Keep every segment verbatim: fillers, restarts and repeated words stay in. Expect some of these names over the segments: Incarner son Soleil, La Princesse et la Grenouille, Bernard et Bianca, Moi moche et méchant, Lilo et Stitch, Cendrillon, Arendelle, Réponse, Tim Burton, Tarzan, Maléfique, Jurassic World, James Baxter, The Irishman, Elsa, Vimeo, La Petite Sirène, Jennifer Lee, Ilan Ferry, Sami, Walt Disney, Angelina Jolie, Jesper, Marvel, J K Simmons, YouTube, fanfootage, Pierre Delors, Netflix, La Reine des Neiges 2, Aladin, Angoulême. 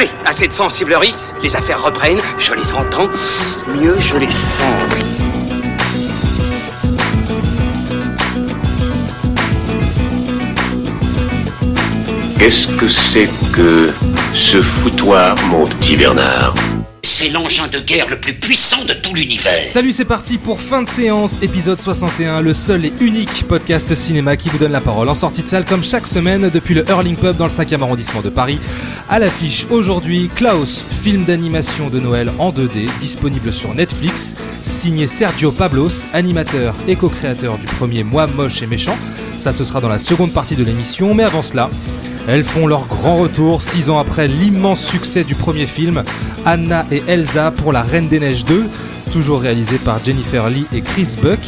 Allez, assez de sensiblerie, les affaires reprennent, je les entends, mieux je les sens. Qu'est-ce que c'est que ce foutoir, mon petit Bernard ? C'est l'engin de guerre le plus puissant de tout l'univers. Salut, c'est parti pour Fin de séance, épisode soixante et un, le seul et unique podcast cinéma qui vous donne la parole en sortie de salle comme chaque semaine depuis le Hurling Pub dans le cinquième arrondissement de Paris. À l'affiche aujourd'hui, Klaus, film d'animation de Noël en deux D, disponible sur Netflix, signé Sergio Pablos, animateur et co-créateur du premier Moi moche et méchant. Ça, ce sera dans la seconde partie de l'émission, mais avant cela... Elles font leur grand retour six ans après l'immense succès du premier film, Anna et Elsa pour La Reine des Neiges deux, toujours réalisé par Jennifer Lee et Chris Buck,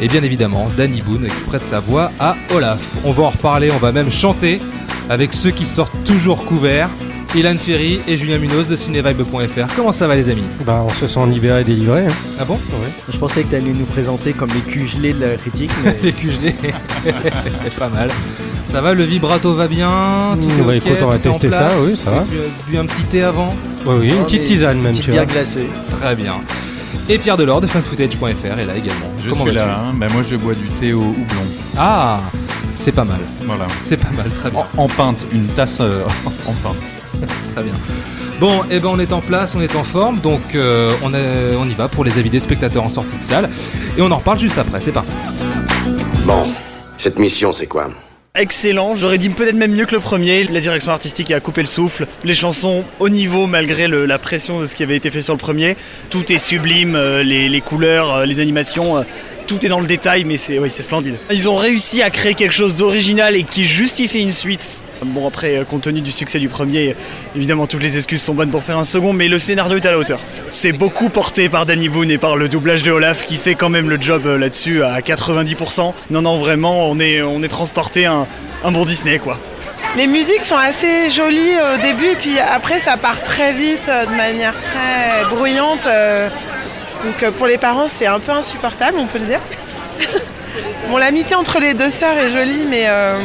et bien évidemment Danny Boone qui prête sa voix à Olaf. On va en reparler, on va même chanter avec ceux qui sortent toujours couverts, Ilan Ferry et Julien Munoz de CinéVibe.fr. Comment ça va les amis ? Bah on se sent libérés et délivrés. Hein. Ah bon ? Oui. Je pensais que tu allais nous présenter comme les culs gelés de la critique. Mais... les culs gelés, pas mal. Ça va, le vibrato va bien, tout mmh, est bah, okay, écoute, on va tester ça, oui, ça va. Bu un petit thé avant. Oui, oui, oh, une petite tisane même, tu vois. Bien glacé. Très bien. Et Pierre Delors de fanfootage point f r est là également. Je Comment suis là, hein. Ben, moi je bois du thé au houblon. Ah, c'est pas mal. Voilà. C'est pas mal, très bien. En, en pinte, une tasse euh, en pinte. Très bien. Bon, eh ben on est en place, on est en forme, donc euh, on, est, on y va pour les avis des spectateurs en sortie de salle. Et on en reparle juste après, c'est parti. Bon, cette mission c'est quoi ? Excellent, j'aurais dit peut-être même mieux que le premier. La direction artistique a coupé le souffle. Les chansons au niveau malgré le, la pression de ce qui avait été fait sur le premier. Tout est sublime, euh, les, les couleurs, euh, les animations, euh, tout est dans le détail, mais c'est, ouais, c'est splendide. Ils ont réussi à créer quelque chose d'original et qui justifie une suite. Bon après, euh, compte tenu du succès du premier, évidemment toutes les excuses sont bonnes pour faire un second, mais le scénario est à la hauteur. C'est beaucoup porté par Danny Boone et par le doublage de Olaf qui fait quand même le job euh, là-dessus à quatre-vingt-dix pour cent. Non non vraiment, on est, on est transporté à un... un bon Disney quoi. Les musiques sont assez jolies au début et puis après ça part très vite de manière très bruyante. Donc pour les parents c'est un peu insupportable, on peut le dire. Bon, l'amitié entre les deux sœurs est jolie mais euh,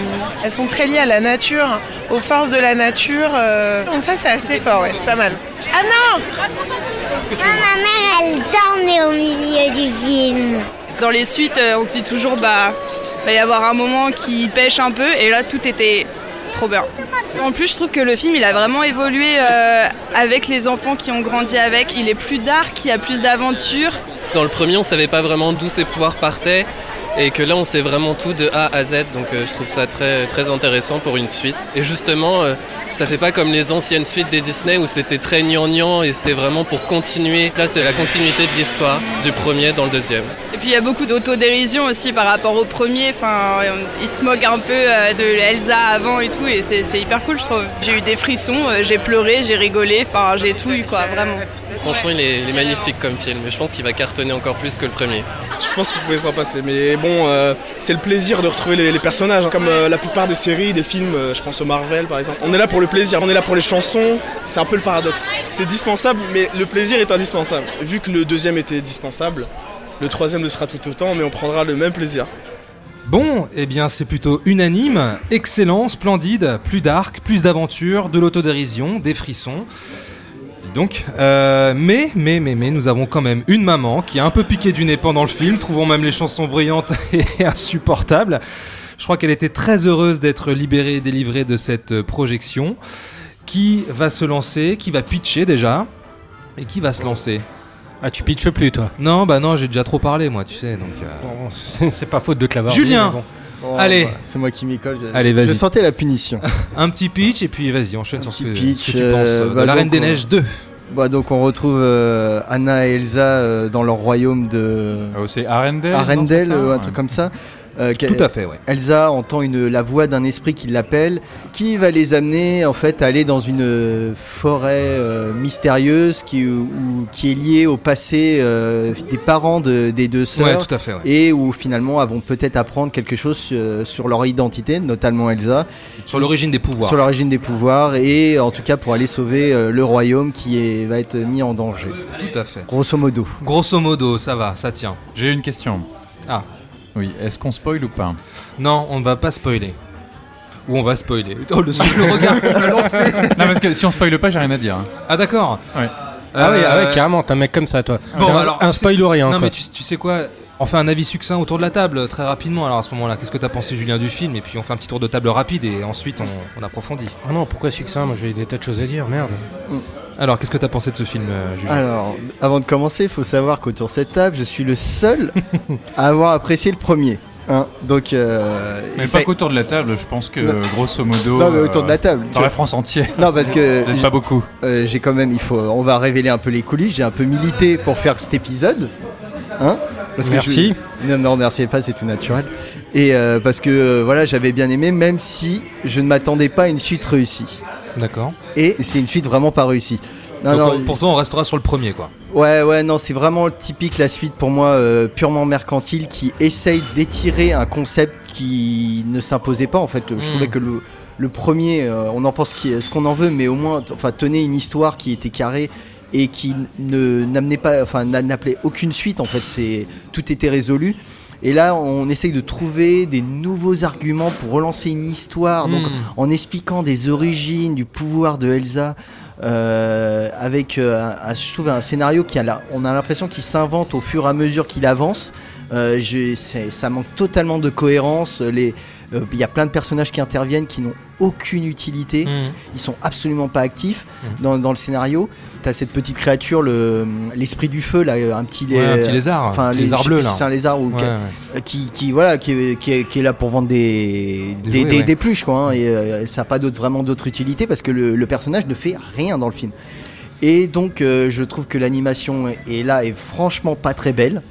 elles sont très liées à la nature, aux forces de la nature. Euh... Donc ça c'est assez fort, ouais, c'est pas mal. Ah non, non ma mère elle dormait au milieu du film. Dans les suites on se dit toujours bah... il va y avoir un moment qui pêche un peu et là tout était trop bien. En plus je trouve que le film il a vraiment évolué euh, avec les enfants qui ont grandi avec, il est plus dark, il y a plus d'aventure. Dans le premier on savait pas vraiment d'où ses pouvoirs partaient et que là on sait vraiment tout de A à Z, donc euh, je trouve ça très, très intéressant pour une suite. Et justement euh, ça fait pas comme les anciennes suites des Disney où c'était très gnangnan et c'était vraiment pour continuer. Là c'est la continuité de l'histoire du premier dans le deuxième. Et puis il y a beaucoup d'autodérision aussi par rapport au premier, enfin, ils se moquent un peu de Elsa avant et tout et c'est, c'est hyper cool je trouve. J'ai eu des frissons, j'ai pleuré, j'ai rigolé, enfin j'ai tout eu quoi, vraiment. Franchement il est, il est magnifique comme film et je pense qu'il va cartonner encore plus que le premier. Je pense que vous pouvez s'en passer mais bon euh, c'est le plaisir de retrouver les, les personnages comme euh, la plupart des séries, des films, euh, je pense au Marvel par exemple. On est là pour le plaisir, on est là pour les chansons, c'est un peu le paradoxe. C'est dispensable mais le plaisir est indispensable. Vu que le deuxième était dispensable, le troisième le sera tout autant, mais on prendra le même plaisir. Bon, eh bien c'est plutôt unanime, excellent, splendide, plus dark, plus d'aventure, de l'autodérision, des frissons. Dis donc, euh, mais, mais, mais, mais, nous avons quand même une maman qui a un peu piqué du nez pendant le film, trouvant même les chansons brillantes et insupportables. Je crois qu'elle était très heureuse d'être libérée et délivrée de cette projection. Qui va se lancer, qui va pitcher déjà, et qui va se lancer ? Ah, tu pitches plus, toi ? Non, bah non, j'ai déjà trop parlé, moi, tu sais, donc... Euh... Bon, c'est, c'est pas faute de clavarder. Julien bon. Oh, allez bah, c'est moi qui m'y colle, j'ai... Allez, vas-y. Je sentais la punition. Un petit pitch, et puis vas-y, enchaîne un sur ce que, pitch, ce que tu penses euh, bah, de La Reine des on... Neiges deux. Bah, donc, on retrouve euh, Anna et Elsa euh, dans leur royaume de... Oh, c'est Arendelle Arendelle, euh, ouais. Un truc comme ça. Euh, Tout à fait, ouais. Elsa entend une, la voix d'un esprit qui l'appelle, qui va les amener en fait à aller dans une forêt euh, mystérieuse qui, où, qui est liée au passé euh, des parents de, des deux sœurs. Ouais, tout à fait, ouais. Et où finalement elles vont peut-être apprendre quelque chose euh, sur leur identité, notamment Elsa. Sur l'origine des pouvoirs. Sur l'origine des pouvoirs et en tout cas pour aller sauver euh, le royaume qui est, va être mis en danger. Tout à fait. Grosso modo. Grosso modo, ça va, ça tient. J'ai une question. Ah. Oui, est-ce qu'on spoil ou pas ? Non, on ne va pas spoiler. où on va spoiler. Oh, le, le regard qu'on peut lancer. Non, parce que si on spoile pas, j'ai rien à dire. Ah, d'accord. Ouais. Euh, ah, ouais, euh... ah ouais, carrément, t'as un mec comme ça, toi. Bon, c'est un, alors, un spoil ou rien. Non, quoi. Mais tu, tu sais quoi, on fait un avis succinct autour de la table, très rapidement. Alors à ce moment-là, qu'est-ce que t'as pensé, Julien, du film? Et puis on fait un petit tour de table rapide et ensuite on, on approfondit. Ah non, pourquoi succinct? Moi j'ai des tas de choses à dire, merde. Mm. Alors, qu'est-ce que t'as pensé de ce film, euh, Julien? Alors, avant de commencer, il faut savoir qu'autour de cette table, je suis le seul à avoir apprécié le premier. Hein, donc, euh, mais pas ça... qu'autour de la table, je pense que non. Grosso modo. Non, mais autour euh, de la table. Dans je... la France entière. Non, parce que. Peut-être pas beaucoup. Euh, j'ai quand même, il faut, on va révéler un peu les coulisses. J'ai un peu milité pour faire cet épisode. Hein? Parce merci. Que je... Non, ne remerciez pas, c'est tout naturel. Et euh, parce que euh, voilà, j'avais bien aimé, même si je ne m'attendais pas à une suite réussie. D'accord. Et c'est une suite vraiment pas réussie. Non, donc, non, pour toi, on restera sur le premier, quoi. Ouais, ouais, non, c'est vraiment typique la suite pour moi, euh, purement mercantile, qui essaye d'étirer un concept qui ne s'imposait pas. En fait, je mmh. trouvais que le, le premier, euh, on en pense qui, ce qu'on en veut, mais au moins, t- enfin, tenait une histoire qui était carrée et qui ne n'amenait pas, enfin, n'appelait aucune suite. En fait, c'est tout était résolu. Et là, on essaye de trouver des nouveaux arguments pour relancer une histoire, mmh. donc en expliquant des origines, du pouvoir de Elsa. Euh, avec euh, un, je trouve un scénario qui a la, on a l'impression qu'il s'invente au fur et à mesure qu'il avance. Euh, je, c'est, ça manque totalement de cohérence. Les, euh, y a plein de personnages qui interviennent qui n'ont aucune utilité. Mmh. Ils sont absolument pas actifs mmh. dans, dans le scénario. T'as cette petite créature, le, l'esprit du feu, là, un petit, ouais, euh, un petit lézard, enfin les, lézard bleu, là. C'est un lézard ou ouais, ouais. qui, qui voilà, qui, qui, qui est là pour vendre des des, des, jouets, des, ouais. des peluches, quoi. Hein, et euh, ça a pas d'autre vraiment d'autre utilité parce que le, le personnage ne fait rien dans le film. Et donc euh, je trouve que l'animation est là est franchement pas très belle.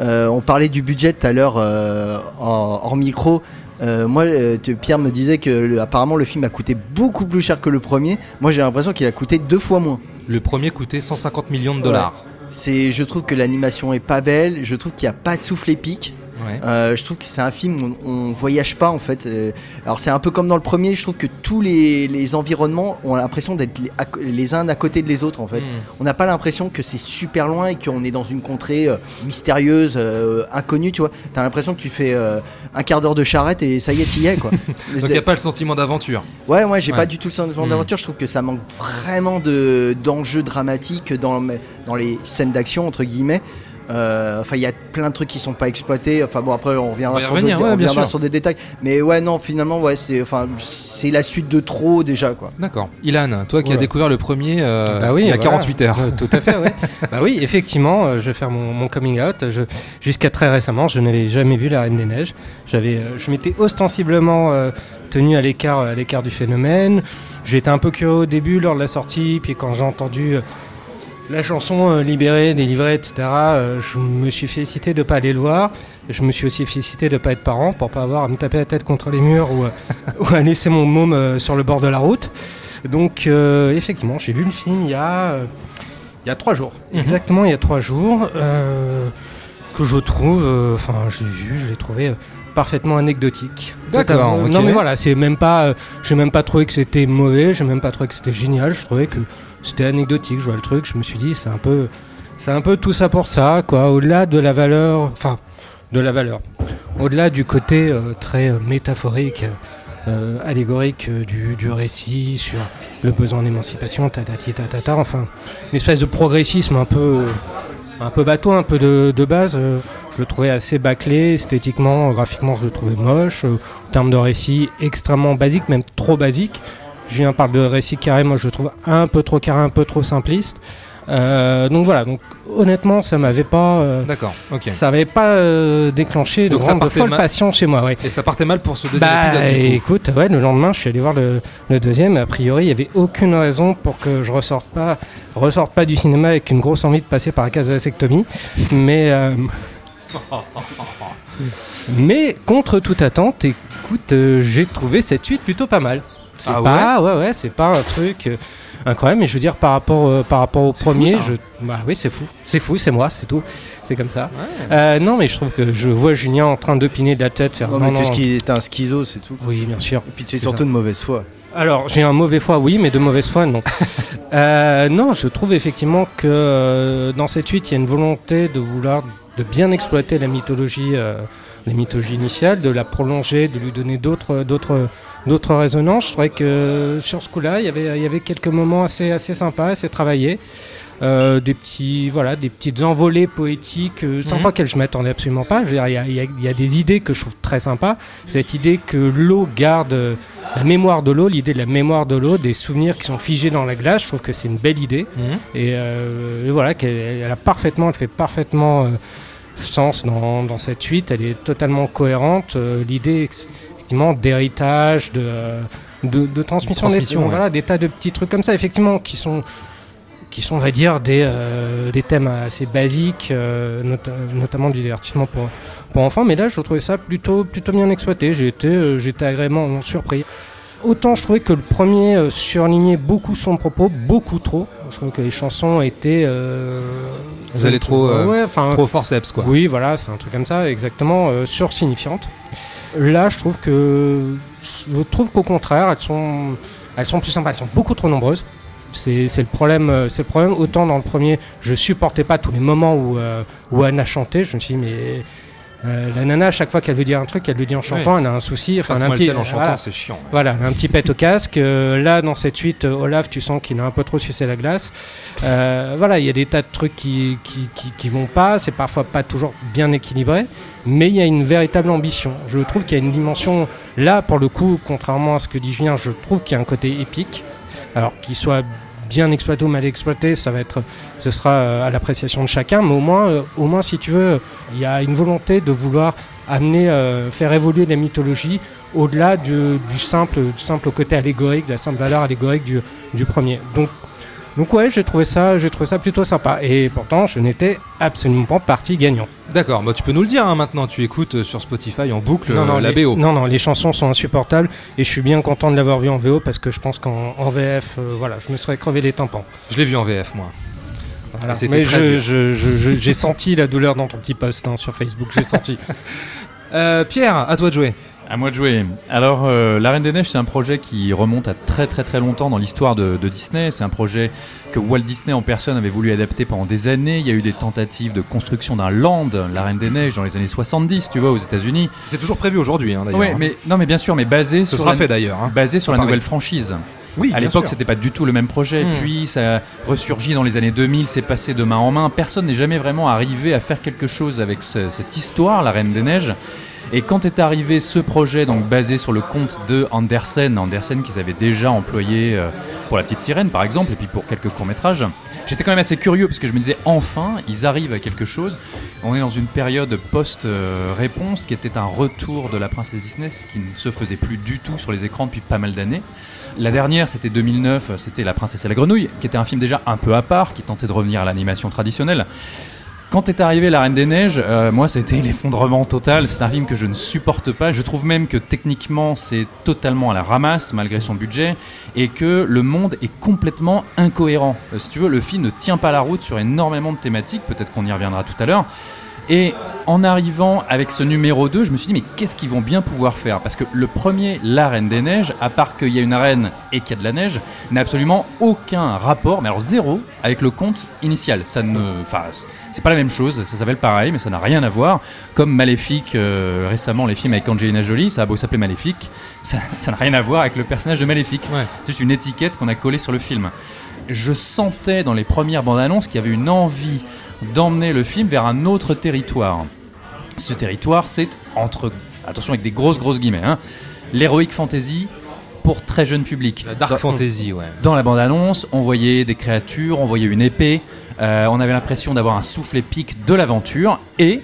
Euh, on parlait du budget tout à l'heure euh, en, en micro. Euh, moi, euh, Pierre me disait que le, apparemment le film a coûté beaucoup plus cher que le premier. Moi, j'ai l'impression qu'il a coûté deux fois moins. Le premier coûtait cent cinquante millions de dollars. Ouais. C'est, je trouve que l'animation est pas belle. Je trouve qu'il n'y a pas de souffle épique. Ouais. Euh, je trouve que c'est un film où on voyage pas en fait. Euh, alors c'est un peu comme dans le premier. Je trouve que tous les, les environnements ont l'impression d'être les, à, les uns à côté de les autres en fait. Mmh. On n'a pas l'impression que c'est super loin et qu'on est dans une contrée euh, mystérieuse, euh, inconnue. Tu vois, t'as l'impression que tu fais euh, un quart d'heure de charrette et ça y est, t'y es quoi. Donc y a pas le sentiment d'aventure. Ouais, moi ouais, j'ai ouais. pas du tout le sentiment mmh. d'aventure. Je trouve que ça manque vraiment de d'enjeux dramatiques dans dans les scènes d'action entre guillemets. Euh, enfin, il y a plein de trucs qui sont pas exploités. Enfin bon, après on reviendra, on sur, revenir, ouais, on reviendra sur des détails. Mais ouais, non, finalement, ouais, c'est, enfin, c'est la suite de trop déjà, quoi. D'accord. Ilan, toi qui voilà. as découvert le premier, euh, bah oui, il y a quarante-huit heures, euh, tout à fait. Ouais. Bah oui, effectivement, euh, je vais faire mon, mon coming out. Je, jusqu'à très récemment, je n'avais jamais vu La Reine des Neiges. J'avais, euh, je m'étais ostensiblement euh, tenu à l'écart, à l'écart du phénomène. J'étais un peu curieux au début lors de la sortie, puis quand j'ai entendu euh, la chanson euh, libérée, délivrée, et cetera. Euh, je me suis félicité de ne pas aller le voir. Je me suis aussi félicité de ne pas être parent pour ne pas avoir à me taper la tête contre les murs ou, euh, ou à laisser mon môme euh, sur le bord de la route. Donc, euh, effectivement, j'ai vu le film il y a, euh, il y a trois jours. Mm-hmm. Exactement, il y a trois jours euh, que je trouve, enfin, euh, je l'ai vu, je l'ai trouvé euh, parfaitement anecdotique. D'accord. Okay. Non mais voilà, c'est même pas, euh, j'ai même pas trouvé que c'était mauvais, j'ai même pas trouvé que c'était génial. Je trouvais que c'était anecdotique, je vois le truc, je me suis dit c'est un peu c'est un peu tout ça pour ça quoi, au-delà de la valeur, enfin de la valeur. Au-delà du côté euh, très euh, métaphorique, euh, allégorique euh, du, du récit sur le besoin d'émancipation, tatati tatata, enfin une espèce de progressisme un peu un peu bateau, un peu de, de base, euh, je le trouvais assez bâclé esthétiquement, graphiquement je le trouvais moche, euh, en termes de récit extrêmement basique, même trop basique. Julien parle de récit carré, moi je le trouve un peu trop carré, un peu trop simpliste. Euh, donc voilà, donc honnêtement ça m'avait pas, euh, d'accord, ok, ça m'avait pas euh, déclenché de donc grande folle mal. Passion chez moi, ouais. Et ça partait mal pour ce deuxième bah, épisode. Du coup. Écoute, ouais, le lendemain je suis allé voir le, le deuxième. A priori, il y avait aucune raison pour que je ressorte pas, ressorte pas du cinéma avec une grosse envie de passer par la case de vasectomie, mais. Euh, mais contre toute attente, écoute, euh, j'ai trouvé cette suite plutôt pas mal. C'est ah pas, ouais, ouais, ouais, c'est pas un truc euh, incroyable, mais je veux dire, par rapport, euh, par rapport au c'est premier, fou, je, bah oui, c'est fou, c'est fou, c'est moi, c'est tout, c'est comme ça. Ouais. Euh, non, mais je trouve que je vois Julien en train d'opiner de la tête, faire non, non, mais non, t'es, t'es un schizo, c'est tout. Oui, bien sûr. Et puis t'es c'est surtout ça. De mauvaise foi. Alors, j'ai un mauvais foi, oui, mais de mauvaise foi, non. euh, non, je trouve effectivement que euh, dans cette suite, il y a une volonté de vouloir de bien exploiter la mythologie, euh, la mythologie initiale, de la prolonger, de lui donner d'autres, d'autres. d'autres résonances. Je trouvais que sur ce coup-là, il y avait, il y avait quelques moments assez, assez sympas, assez travaillés. Euh, des petits, voilà, des petites envolées poétiques euh, sympas mmh. qu'elles je m'attendais absolument pas. Je veux dire, il y a, il y a des idées que je trouve très sympas. Cette idée que l'eau garde euh, la mémoire de l'eau, l'idée de la mémoire de l'eau, des souvenirs qui sont figés dans la glace. Je trouve que c'est une belle idée. Mmh. Et, euh, et voilà, qu'elle, elle a parfaitement, elle fait parfaitement euh, sens dans, dans cette suite. Elle est totalement cohérente. Euh, l'idée, effectivement, d'héritage, de, euh, de, de transmission, de transmission des, ouais. voilà, des tas de petits trucs comme ça, effectivement, qui sont qui sont, on va dire, des, euh, des thèmes assez basiques, euh, not- notamment du divertissement pour, pour enfants. Mais là, je trouvais ça plutôt, plutôt bien exploité. J'ai été, euh, j'étais agréablement surpris. Autant je trouvais que le premier euh, surlignait beaucoup son propos, beaucoup trop. Je trouvais que les chansons étaient... Euh, Vous allez trop, euh, ouais, trop forceps, quoi. Oui, voilà, c'est un truc comme ça, exactement, euh, sursignifiante. Là, je trouve que... Je trouve qu'au contraire, elles sont, elles sont plus sympas. Elles sont beaucoup trop nombreuses. C'est, c'est, le problème, c'est le problème. Autant dans le premier, je supportais pas tous les moments où, euh, où Anna chantait. Je me suis dit, mais euh, la nana, à chaque fois qu'elle veut dire un truc, elle le dit en chantant, oui. Elle a un souci. Enfin, un petit, en chantant, voilà, c'est chiant. Voilà, un petit pet au casque. Euh, là, dans cette suite, Olaf, tu sens qu'il a un peu trop sucé la glace. Euh, voilà, il y a des tas de trucs qui, qui, qui, qui vont pas. C'est parfois pas toujours bien équilibré. Mais il y a une véritable ambition. Je trouve qu'il y a une dimension. Là, pour le coup, contrairement à ce que dit Julien, je trouve qu'il y a un côté épique. Alors qu'il soit bien exploité ou mal exploité, ça va être, ce sera à l'appréciation de chacun, mais au moins, au moins si tu veux, il y a une volonté de vouloir amener, euh, faire évoluer la mythologie au-delà du, du, simple, du simple côté allégorique, de la simple valeur allégorique du, du premier. Donc, donc ouais, j'ai trouvé ça, j'ai trouvé ça plutôt sympa. Et pourtant, je n'étais absolument pas parti gagnant. D'accord, bah tu peux nous le dire hein, maintenant. Tu écoutes sur Spotify en boucle non, non, euh, la les, B O. Non, non, les chansons sont insupportables et je suis bien content de l'avoir vu en V O parce que je pense qu'en en V F, euh, voilà, je me serais crevé les tympans. Je l'ai vu en V F, moi. Voilà. Mais je, je, je, je, j'ai senti la douleur dans ton petit post hein, sur Facebook. J'ai senti. Euh, Pierre, à toi de jouer. À moi de jouer. Alors, euh, La Reine des Neiges, c'est un projet qui remonte à très très très longtemps dans l'histoire de, de Disney. C'est un projet que Walt Disney en personne avait voulu adapter pendant des années. Il y a eu des tentatives de construction d'un land, La Reine des Neiges, dans les années soixante-dix, tu vois, aux États-Unis. C'est toujours prévu aujourd'hui, hein, d'ailleurs. Oui, mais non, mais bien sûr, mais basé Ce sur sera la, fait d'ailleurs. Hein. Basé sur On la paraît. Nouvelle franchise. Oui, à l'époque, sûr. C'était pas du tout le même projet. Mmh. Puis, ça ressurgit dans les années deux mille, c'est passé de main en main. Personne n'est jamais vraiment arrivé à faire quelque chose avec ce, cette histoire, La Reine des Neiges. Et quand est arrivé ce projet, donc basé sur le conte de Andersen, Andersen qu'ils avaient déjà employé pour La Petite Sirène, par exemple, et puis pour quelques courts-métrages, j'étais quand même assez curieux parce que je me disais, enfin, ils arrivent à quelque chose. On est dans une période post-Réponse qui était un retour de La Princesse Disney, ce qui ne se faisait plus du tout sur les écrans depuis pas mal d'années. La dernière, c'était deux mille neuf, c'était La Princesse et la Grenouille, qui était un film déjà un peu à part, qui tentait de revenir à l'animation traditionnelle. Quand est arrivée La Reine des Neiges, euh, moi c'était l'effondrement total, c'est un film que je ne supporte pas, je trouve même que techniquement c'est totalement à la ramasse malgré son budget et que le monde est complètement incohérent. Euh, si tu veux, le film ne tient pas la route sur énormément de thématiques, peut-être qu'on y reviendra tout à l'heure. Et en arrivant avec ce numéro deux, je me suis dit mais qu'est-ce qu'ils vont bien pouvoir faire ? Parce que le premier, La Reine des Neiges, à part qu'il y a une reine et qu'il y a de la neige, n'a absolument aucun rapport, mais alors zéro, avec le conte initial. Ça ne, enfin, c'est pas la même chose, ça s'appelle pareil, mais ça n'a rien à voir. Comme Maléfique, euh, récemment, les films avec Angelina Jolie, ça a beau s'appeler Maléfique, ça, ça n'a rien à voir avec le personnage de Maléfique. Ouais. C'est juste une étiquette qu'on a collée sur le film. Je sentais dans les premières bandes annonces qu'il y avait une envie d'emmener le film vers un autre territoire. Ce territoire, c'est entre, attention avec des grosses grosses guillemets, hein, l'heroic fantasy pour très jeune public. La dark dans, fantasy, ouais. Dans la bande-annonce, on voyait des créatures, on voyait une épée, euh, on avait l'impression d'avoir un souffle épique de l'aventure. Et,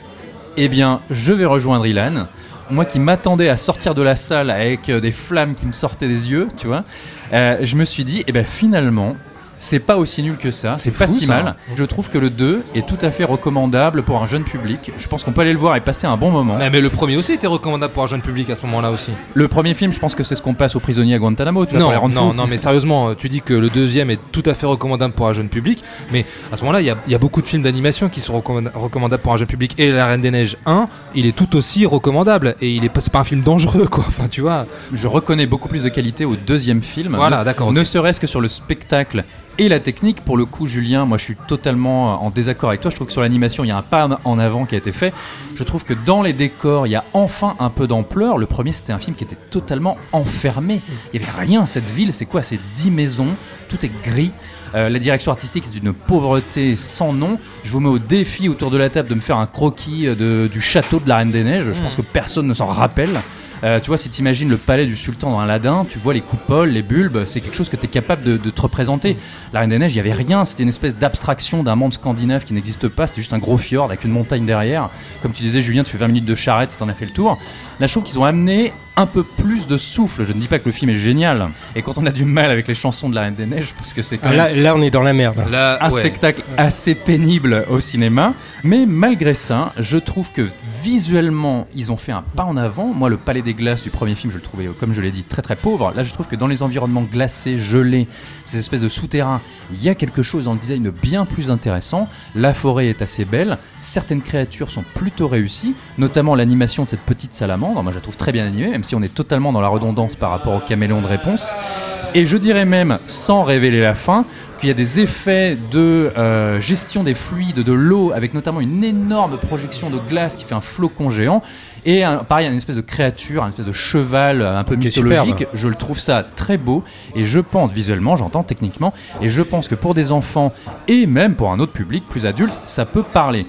eh bien, je vais rejoindre Ilan. Moi qui m'attendais à sortir de la salle avec des flammes qui me sortaient des yeux, tu vois, euh, je me suis dit, eh ben finalement. C'est pas aussi nul que ça, c'est, c'est pas fou, si ça. Mal. Je trouve que le deux est tout à fait recommandable pour un jeune public. Je pense qu'on peut aller le voir et passer un bon moment. Mais, mais le premier aussi était recommandable pour un jeune public à ce moment-là aussi. Le premier film, je pense que c'est ce qu'on passe aux prisonniers à Guantanamo. Tu non, les non, non, mais sérieusement, tu dis que le deuxième est tout à fait recommandable pour un jeune public. Mais à ce moment-là, il y, y a beaucoup de films d'animation qui sont recommanda- recommandables pour un jeune public. Et La Reine des Neiges un, il est tout aussi recommandable. Et il est pas, c'est pas un film dangereux, quoi. Enfin, tu vois. Je reconnais beaucoup plus de qualité au deuxième film. Voilà, d'accord. Ne okay. serait-ce que sur le spectacle et la technique. Pour le coup, Julien, moi je suis totalement en désaccord avec toi. Je trouve que sur l'animation, il y a un pas en avant qui a été fait. Je trouve que dans les décors, il y a enfin un peu d'ampleur. Le premier, c'était un film qui était totalement enfermé. Il n'y avait rien. Cette ville, c'est quoi ? C'est dix maisons. Tout est gris. Euh, la direction artistique est une pauvreté sans nom. Je vous mets au défi autour de la table de me faire un croquis de, du château de la Reine des Neiges. Je pense que personne ne s'en rappelle. Euh, tu vois, si t'imagines le palais du sultan dans Aladin, tu vois les coupoles, les bulbes, c'est quelque chose que t'es capable de, de te représenter. La Reine des Neiges, il n'y avait rien, c'était une espèce d'abstraction d'un monde scandinave qui n'existe pas, c'était juste un gros fjord avec une montagne derrière. Comme tu disais, Julien, tu fais vingt minutes de charrette et t'en as fait le tour. Là, je trouve qu'ils ont amené un peu plus de souffle. Je ne dis pas que le film est génial, et quand on a du mal avec les chansons de La Reine des Neiges, parce que c'est quand même... là, là on est dans la merde. Là, un ouais. spectacle assez pénible au cinéma, mais malgré ça, je trouve que visuellement, ils ont fait un pas en avant. Moi, le palais des glaces du premier film, je le trouvais, comme je l'ai dit, très très pauvre. Là, je trouve que dans les environnements glacés, gelés, ces espèces de souterrains, il y a quelque chose dans le design de bien plus intéressant. La forêt est assez belle, certaines créatures sont plutôt réussies, notamment l'animation de cette petite salamandre. Moi, je la trouve très bien animée, même si on est totalement dans la redondance par rapport au caméléon de Réponse. Et je dirais même, sans révéler la fin, qu'il y a des effets de euh, gestion des fluides, de l'eau, avec notamment une énorme projection de glace qui fait un flocon géant. Et un, pareil, une espèce de créature, une espèce de cheval un peu mythologique. Je le trouve ça très beau. Et je pense, visuellement, j'entends techniquement, et je pense que pour des enfants, et même pour un autre public plus adulte, ça peut parler.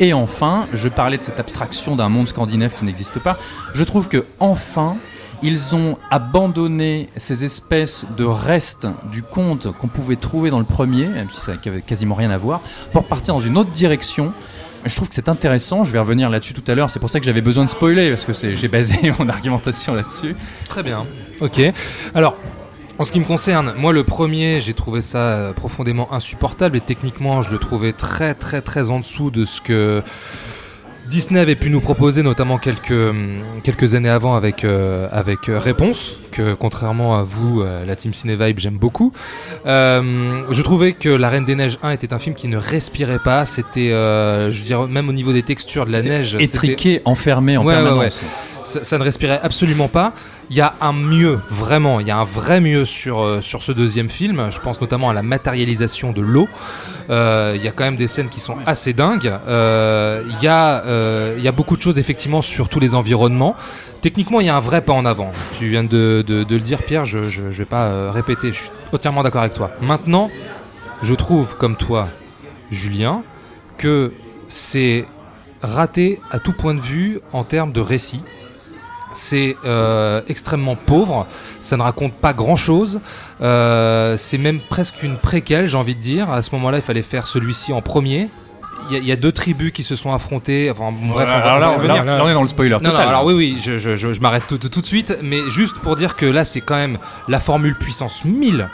Et enfin, je parlais de cette abstraction d'un monde scandinave qui n'existe pas. Je trouve que enfin, ils ont abandonné ces espèces de restes du conte qu'on pouvait trouver dans le premier, même si ça n'avait quasiment rien à voir, pour partir dans une autre direction. Je trouve que c'est intéressant, je vais revenir là-dessus tout à l'heure, c'est pour ça que j'avais besoin de spoiler, parce que c'est, j'ai basé mon argumentation là-dessus. Très bien, ok. Alors... en ce qui me concerne, moi le premier, j'ai trouvé ça profondément insupportable et techniquement je le trouvais très très très en dessous de ce que Disney avait pu nous proposer, notamment quelques, quelques années avant avec, euh, avec Réponse, que contrairement à vous, euh, la team CinéVibe, j'aime beaucoup. Euh, je trouvais que La Reine des Neiges un était un film qui ne respirait pas, c'était, euh, je veux dire, même au niveau des textures de la c'est neige... étriqué, c'était... enfermé en ouais, permanence. Ouais, ouais. Ça, ça ne respirait absolument pas. Il y a un mieux, vraiment, il y a un vrai mieux sur, euh, sur ce deuxième film. Je pense notamment à la matérialisation de l'eau. Euh, il y a quand même des scènes qui sont assez dingues. Euh, il y a, euh, il y a beaucoup de choses, effectivement, sur tous les environnements. Techniquement, il y a un vrai pas en avant. Tu viens de, de, de le dire, Pierre, je ne vais pas euh, répéter. Je suis entièrement d'accord avec toi. Maintenant, je trouve, comme toi, Julien, que c'est raté à tout point de vue en termes de récit. C'est euh, extrêmement pauvre, ça ne raconte pas grand-chose, euh, c'est même presque une préquelle, j'ai envie de dire. À ce moment-là, il fallait faire celui-ci en premier. Il y, y a deux tribus qui se sont affrontées. Enfin, bref, alors, on va alors, là, là, là, on est dans le spoiler non, total. Non, alors oui, oui, je, je, je, je m'arrête tout, tout de suite, mais juste pour dire que là, c'est quand même la formule puissance mille.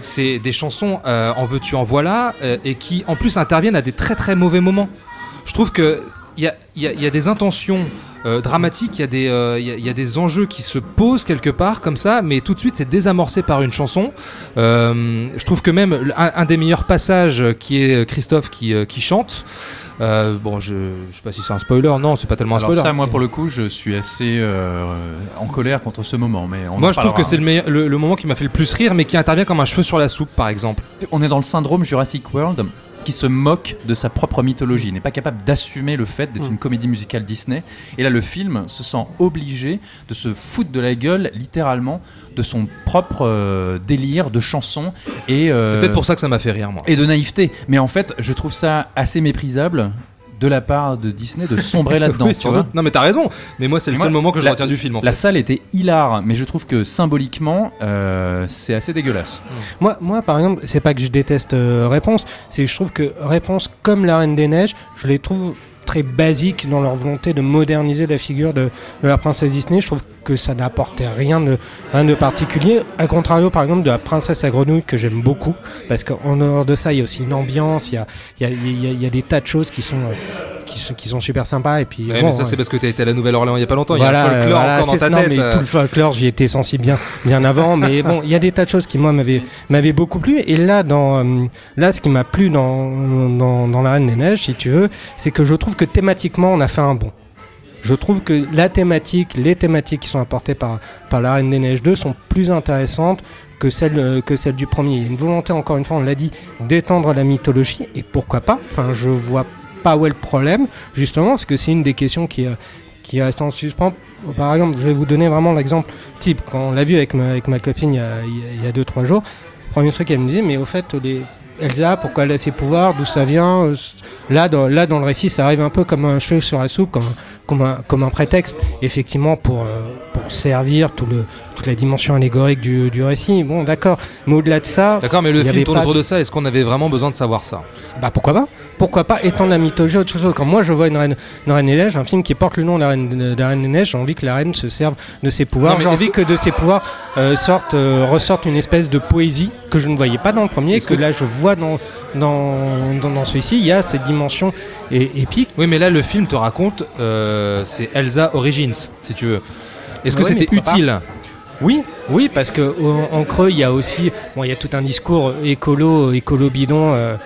C'est des chansons euh, en veux-tu, en voilà, euh, et qui, en plus, interviennent à des très très mauvais moments. Je trouve que il y, y, y a des intentions euh, dramatiques, il y a des, euh, y a, y a des enjeux qui se posent quelque part comme ça, mais tout de suite c'est désamorcé par une chanson. Euh, je trouve que même un, un des meilleurs passages qui est Christophe qui, euh, qui chante. Euh, bon, je, je sais pas si c'est un spoiler. Non, c'est pas tellement un spoiler. Alors ça, moi pour le coup, je suis assez euh, en colère contre ce moment. Mais on moi, je trouve que c'est le, meilleur, le, le moment qui m'a fait le plus rire, mais qui intervient comme un cheveu sur la soupe, par exemple. On est dans le syndrome Jurassic World, qui se moque de sa propre mythologie, n'est pas capable d'assumer le fait d'être mmh. une comédie musicale Disney. Et là, le film se sent obligé de se foutre de la gueule, littéralement, de son propre euh, délire de chanson. Et, euh, c'est peut-être pour ça que ça m'a fait rire, moi. Et de naïveté. Mais en fait, je trouve ça assez méprisable de la part de Disney de sombrer là-dedans. Oui, tu vois. Non mais t'as raison, mais moi c'est le moi, seul moment que je la, retiens du film en la fait. Salle était hilar, mais je trouve que symboliquement euh, c'est assez dégueulasse. mmh. moi, moi par exemple, c'est pas que je déteste euh, Réponse, c'est que je trouve que Réponse, comme La Reine des Neiges, je les trouve très basiques dans leur volonté de moderniser la figure de, de la princesse Disney. Je trouve que ça n'apportait rien de, rien de particulier, à contrario par exemple de La Princesse et la Grenouille, que j'aime beaucoup, parce qu'en dehors de ça il y a aussi une ambiance, il y a, y, a, y, a, y a des tas de choses qui sont, qui, qui sont super sympas. Et puis, ouais, bon, mais ça c'est parce que tu as été à la Nouvelle-Orléans il n'y a pas longtemps, il voilà, y a le folklore voilà, encore dans ta non, tête. Non mais euh... tout le folklore j'y étais sensible bien, bien avant, mais bon, il y a des tas de choses qui moi m'avaient, m'avaient beaucoup plu. Et là, dans, là ce qui m'a plu dans, dans, dans La Reine des Neiges, si tu veux, c'est que je trouve que thématiquement on a fait un bond. Je trouve que la thématique, les thématiques qui sont apportées par, par La Reine des Neiges deux sont plus intéressantes, que celle, que celle du premier. Il y a une volonté, encore une fois, on l'a dit, d'étendre la mythologie, et pourquoi pas. Enfin, je vois pas où est le problème, justement, parce que c'est une des questions qui, euh, qui reste en suspens. Par exemple, je vais vous donner vraiment l'exemple type. Quand on l'a vu avec ma, avec ma copine il y a deux trois jours, le premier truc qu'elle me disait, mais au fait, les... Elsa, pourquoi elle a ses pouvoirs, d'où ça vient. Là dans, là, dans le récit, ça arrive un peu comme un cheveu sur la soupe, comme, comme, un, comme un prétexte, effectivement, pour, euh, pour servir tout le, toute la dimension allégorique du, du récit. Bon, d'accord. Mais au-delà de ça... D'accord, mais le film tourne autour de... de ça. Est-ce qu'on avait vraiment besoin de savoir ça? Bah, pourquoi pas Pourquoi pas étendre la mythologie à autre chose? Quand moi, je vois une reine, une reine des Neiges, un film qui porte le nom de la Reine, de, de la Reine des Neiges, j'ai envie que la reine se serve de ses pouvoirs. Non, j'ai envie que... que de ses pouvoirs euh, sortent, euh, ressorte une espèce de poésie que je ne voyais pas dans le premier, et que, que là, je vois Dans, dans, dans, dans celui-ci, il y a cette dimension é- épique. Oui, mais là, le film te raconte, euh, c'est Elsa Origins, si tu veux. Est-ce que oui, c'était utile ? Oui, oui, parce que en, en creux, il y a aussi, bon, il y a tout un discours écolo, écolo bidon euh,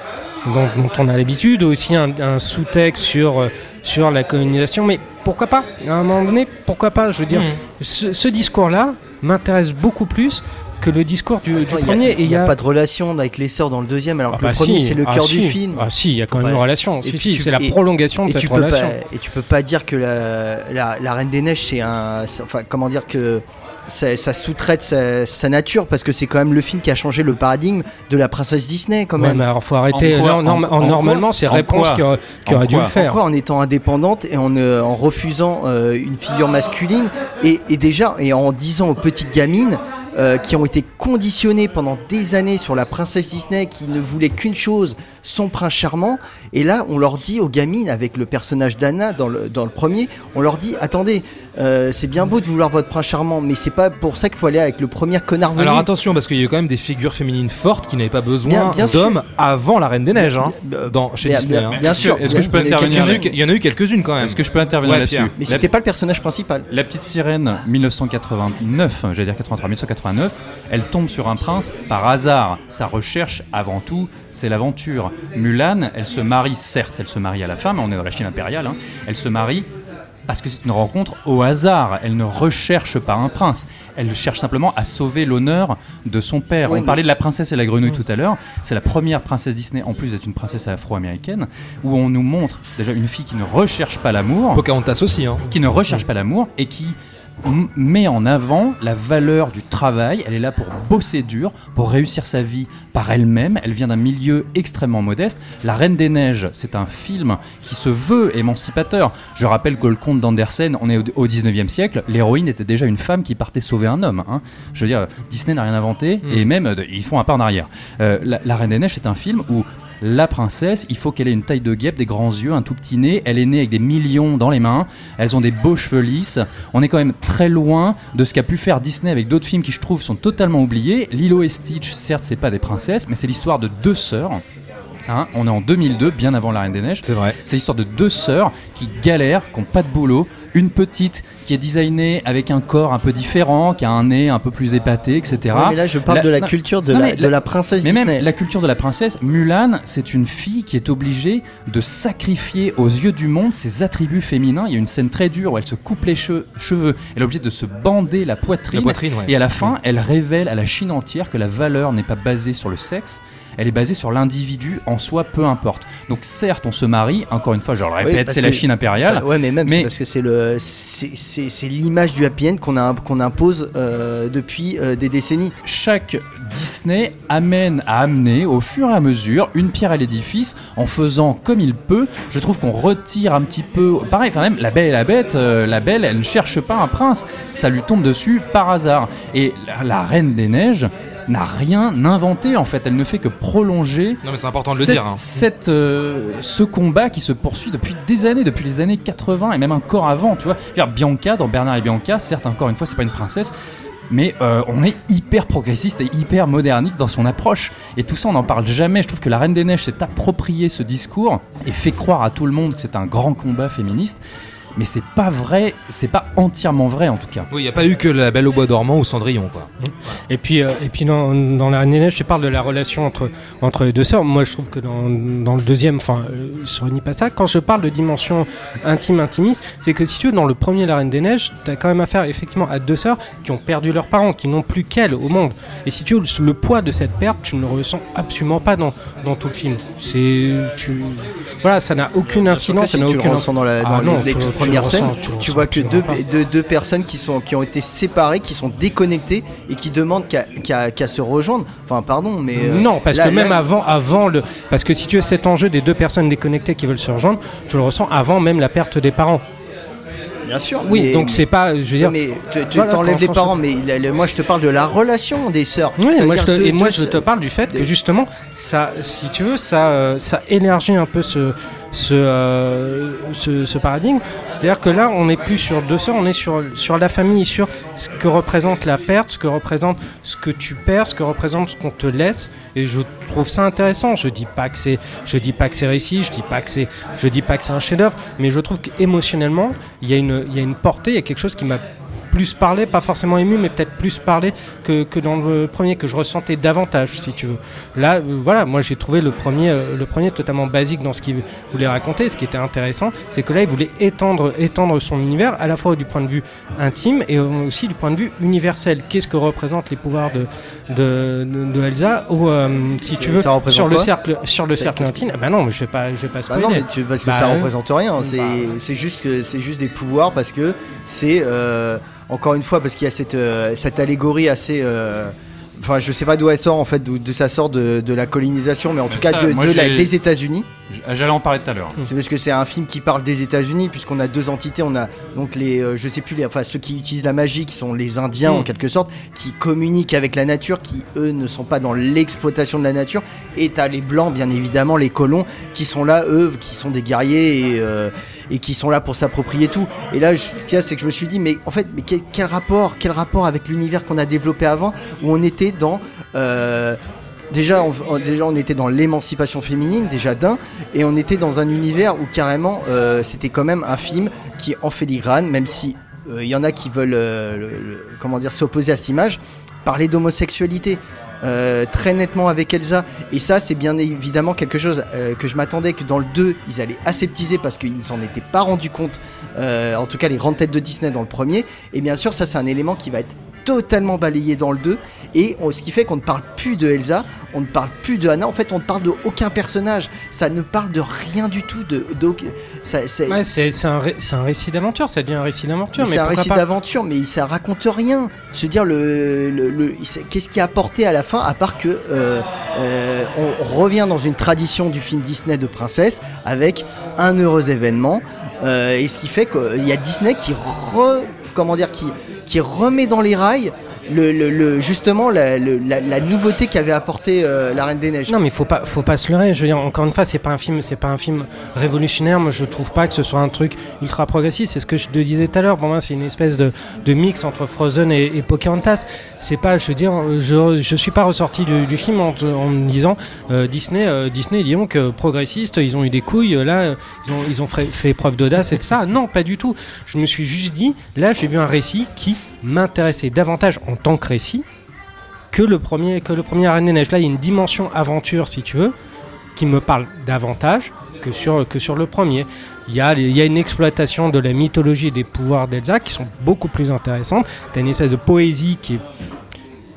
dont, dont on a l'habitude, aussi un, un sous-texte sur sur la colonisation. Mais pourquoi pas ? À un moment donné, pourquoi pas ? Je veux dire, mmh. ce, ce discours-là m'intéresse beaucoup plus que le discours du, Attends, du premier. Il n'y a, a pas de relation avec les sœurs dans le deuxième, alors ah que bah le premier si, c'est le ah cœur si. du film. Ah si, il y a quand même ouais. une relation. Si, si, tu, c'est la prolongation et, de et cette tu relation. Pas, et tu peux pas dire que la, la, la Reine des Neiges, c'est un... C'est, enfin, comment dire que... Ça, ça sous-traite sa, sa nature, parce que c'est quand même le film qui a changé le paradigme de la princesse Disney quand même. Ouais, mais alors faut arrêter. En non, non, en, en, normalement, c'est Réponse qui aurait, qui aurait dû le faire. En quoi, en étant indépendante et en, euh, en refusant euh, une figure masculine et, et déjà et en disant aux petites gamines euh, qui ont été conditionnées pendant des années sur la princesse Disney qui ne voulait qu'une chose, son prince charmant. Et là, on leur dit aux gamines avec le personnage d'Anna dans le dans le premier, on leur dit attendez, euh, c'est bien beau de vouloir votre prince charmant, mais c'est pas pour ça qu'il faut aller avec le premier connard venu. Alors attention, parce qu'il y a quand même des figures féminines fortes qui n'avaient pas besoin bien, bien d'hommes sûr. avant la Reine des Neiges bien, hein, bien, dans, chez bien, Disney. Bien, hein. bien sûr. Est-ce que, est-ce que bien, je peux intervenir? Il y en a eu quelques-unes quand même. Est-ce que je peux intervenir ouais, là-dessus? Mais la... c'était pas le personnage principal. La Petite Sirène, dix-neuf cent quatre-vingt-neuf, j'allais dire quatre-vingt-trois, dix-neuf cent quatre-vingt-neuf, elle tombe sur un prince par hasard. Sa recherche, avant tout, c'est l'aventure. Mulan, elle se marie, certes, elle se marie à la fin, mais on est dans la Chine impériale, hein. Elle se marie parce que c'est une rencontre au hasard. Elle ne recherche pas un prince. Elle cherche simplement à sauver l'honneur de son père. Oui, on parlait de La Princesse et la Grenouille oui. tout à l'heure. C'est la première princesse Disney, en plus d'être une princesse afro-américaine, où on nous montre déjà une fille qui ne recherche pas l'amour. Pocahontas aussi, hein. Qui ne recherche pas l'amour et qui met en avant la valeur du travail. Elle est là pour bosser dur, pour réussir sa vie par elle-même. Elle vient d'un milieu extrêmement modeste. La Reine des Neiges, c'est un film qui se veut émancipateur. Je rappelle que le conte d'Andersen, on est au dix-neuvième siècle, l'héroïne était déjà une femme qui partait sauver un homme, hein. Je veux dire, Disney n'a rien inventé, mmh. et même ils font un pas en arrière. euh, la, la Reine des Neiges, c'est un film où la princesse, il faut qu'elle ait une taille de guêpe, des grands yeux, un tout petit nez. Elle est née avec des millions dans les mains. Elles ont des beaux cheveux lisses. On est quand même très loin de ce qu'a pu faire Disney avec d'autres films qui, je trouve, sont totalement oubliés. Lilo et Stitch, certes, c'est pas des princesses, mais c'est l'histoire de deux sœurs. Hein, on est en deux mille deux, bien avant La Reine des Neiges. C'est vrai. C'est l'histoire de deux sœurs qui galèrent, qui n'ont pas de boulot. Une petite qui est designée avec un corps un peu différent, qui a un nez un peu plus épaté, et cetera. Ouais, mais là, je parle la, de la non, culture de, non, la, de la, la princesse mais Disney. Mais même la culture de la princesse, Mulan, c'est une fille qui est obligée de sacrifier aux yeux du monde ses attributs féminins. Il y a une scène très dure où elle se coupe les che- cheveux. Elle est obligée de se bander la poitrine. La poitrine ouais. Et à la fin, elle révèle à la Chine entière que la valeur n'est pas basée sur le sexe. Elle est basée sur l'individu en soi, peu importe. Donc certes, on se marie. Encore une fois, je le répète, oui, c'est que, la Chine impériale. Bah, ouais, mais même mais, c'est parce que c'est le, c'est, c'est, c'est l'image du happy end qu'on a, qu'on impose euh, depuis euh, des décennies. Chaque Disney amène à amener au fur et à mesure une pierre à l'édifice en faisant comme il peut. Je trouve qu'on retire un petit peu. Pareil, enfin même La Belle et la Bête. Euh, la Belle, elle ne cherche pas un prince. Ça lui tombe dessus par hasard. Et la, la Reine des Neiges n'a rien inventé en fait, elle ne fait que prolonger non mais c'est important de cette, le dire, hein. cette, euh, ce combat qui se poursuit depuis des années, depuis les années quatre-vingts et même encore avant, tu vois. Je veux dire, Bianca dans Bernard et Bianca, certes encore une fois c'est pas une princesse, mais euh, on est hyper progressiste et hyper moderniste dans son approche. Et tout ça, on n'en parle jamais. Je trouve que La Reine des Neiges s'est approprié ce discours et fait croire à tout le monde que c'est un grand combat féministe. mais c'est pas vrai, c'est pas entièrement vrai en tout cas. Oui, il n'y a pas eu que La Belle au Bois dormant ou Cendrillon, quoi. Et puis, euh, et puis dans, dans La Reine des Neiges, je parle de la relation entre, entre les deux sœurs. Moi, je trouve que dans, dans le deuxième, enfin, euh, se réunit pas ça. Quand je parle de dimension intime, intimiste, c'est que si tu veux, dans le premier La Reine des Neiges, t'as quand même affaire effectivement à deux sœurs qui ont perdu leurs parents, qui n'ont plus qu'elles au monde. Et si tu veux, le, le poids de cette perte, tu ne le ressens absolument pas dans, dans tout le film. C'est, tu, voilà, ça n'a aucune incidence, ça n'a aucune. Dans la, dans ah les, non, les, les toutes premières scènes, tu, tu vois que tu deux, deux, deux personnes qui, sont, qui ont été séparées, qui sont déconnectées et qui demandent qu'à, qu'à, qu'à se rejoindre. Enfin, pardon, mais euh, non, parce là, que même là, avant, avant le, parce que si tu as cet enjeu des deux personnes déconnectées qui veulent se rejoindre, tu le ressens avant même la perte des parents. Bien sûr. Oui, mais, donc c'est pas, je veux dire. Mais tu voilà, t'enlèves les franchement... parents, mais la, la, moi je te parle de la relation des sœurs. Oui, moi je te, deux, et moi je te parle du fait des... que justement, ça, si tu veux, ça, ça élargit un peu ce. Ce, euh, ce, ce paradigme, c'est-à-dire que là on n'est plus sur deux sœurs, on est sur, sur la famille, sur ce que représente la perte, ce que représente ce que tu perds, ce que représente ce qu'on te laisse, et je trouve ça intéressant. Je dis pas que c'est, je dis pas que c'est réussi, je dis pas que c'est, je dis pas que c'est un chef-d'œuvre, mais je trouve qu'émotionnellement il y a une, il y a une portée, il y a quelque chose qui m'a plus parlé, pas forcément ému, mais peut-être plus parlé que, que dans le premier, que je ressentais davantage, si tu veux. Là, voilà, moi j'ai trouvé le premier, le premier totalement basique dans ce qu'il voulait raconter. Ce qui était intéressant, c'est que là, il voulait étendre, étendre son univers, à la fois du point de vue intime et aussi du point de vue universel. Qu'est-ce que représentent les pouvoirs de, de, de, de Elsa ou, euh, si c'est, tu veux, sur le cercle, sur le cercle intime. Ah bah non, mais je vais pas, je vais pas spoiler. Bah non, mais tu, parce que bah, ça euh, représente rien. C'est, bah, c'est juste que, c'est juste des pouvoirs parce que c'est, euh, encore une fois, parce qu'il y a cette, euh, cette allégorie assez... Euh, enfin, je sais pas d'où elle sort, en fait, d'où, d'où ça sort de, de la colonisation, mais en mais tout ça, cas de, de la, des États-Unis. J'allais en parler tout à l'heure. C'est parce que c'est un film qui parle des États-Unis, puisqu'on a deux entités. On a donc les, euh, je sais plus, les, enfin ceux qui utilisent la magie, qui sont les Indiens, mm. en quelque sorte, qui communiquent avec la nature, qui eux ne sont pas dans l'exploitation de la nature. Et t'as les Blancs, bien évidemment, les colons, qui sont là, eux, qui sont des guerriers et, euh, et qui sont là pour s'approprier tout. Et là, je, c'est que je me suis dit, mais en fait, mais quel, quel rapport, quel rapport avec l'univers qu'on a développé avant, où on était dans euh, Déjà on, déjà, on était dans l'émancipation féminine, déjà d'un, et on était dans un univers où carrément, euh, c'était quand même un film qui, en filigrane, même si il euh, y en a qui veulent euh, le, le, comment dire, s'opposer à cette image, parler d'homosexualité euh, très nettement avec Elsa. Et ça, c'est bien évidemment quelque chose euh, que je m'attendais, que dans le deux, ils allaient aseptiser parce qu'ils ne s'en étaient pas rendus compte, euh, en tout cas les grandes têtes de Disney dans le premier. Et bien sûr, ça, c'est un élément qui va être totalement balayé dans le deux, et on, ce qui fait qu'on ne parle plus de Elsa, on ne parle plus de Anna, en fait on ne parle de aucun personnage, ça ne parle de rien du tout de, de ça, c'est... Ouais, c'est, c'est, un ré, c'est un récit d'aventure, ça devient un récit d'aventure, mais mais c'est un récit pas... d'aventure, mais ça raconte rien. Je veux dire, le, le, le, qu'est-ce qui a apporté à la fin, à part que euh, euh, on revient dans une tradition du film Disney de princesse avec un heureux événement, euh, et ce qui fait qu'il y a Disney qui re... comment dire, qui, qui remet dans les rails le, le, le, justement la, le, la, la nouveauté qu'avait apporté euh, La Reine des Neiges. Non, mais faut pas, faut pas se leurrer. Je veux dire, encore une fois, c'est pas un film, c'est pas un film révolutionnaire. Moi, je trouve pas que ce soit un truc ultra progressif. C'est ce que je te disais tout à l'heure. Pour moi, c'est une espèce de, de mix entre Frozen et, et Pocahontas. C'est pas, je veux dire, je, je suis pas ressorti du, du film en, en me disant euh, Disney, euh, Disney, disons que progressiste, ils ont eu des couilles. Là, ils ont, ils ont fait, fait preuve d'audace et de ça. Non, pas du tout. Je me suis juste dit, là, j'ai vu un récit qui m'intéressait davantage en tant que récit que le premier, que le premier La Reine des Neiges. Là, il y a une dimension aventure, si tu veux, qui me parle davantage que sur, que sur le premier. Il y a, il y a une exploitation de la mythologie et des pouvoirs d'Elsa qui sont beaucoup plus intéressantes. Tu as une espèce de poésie qui est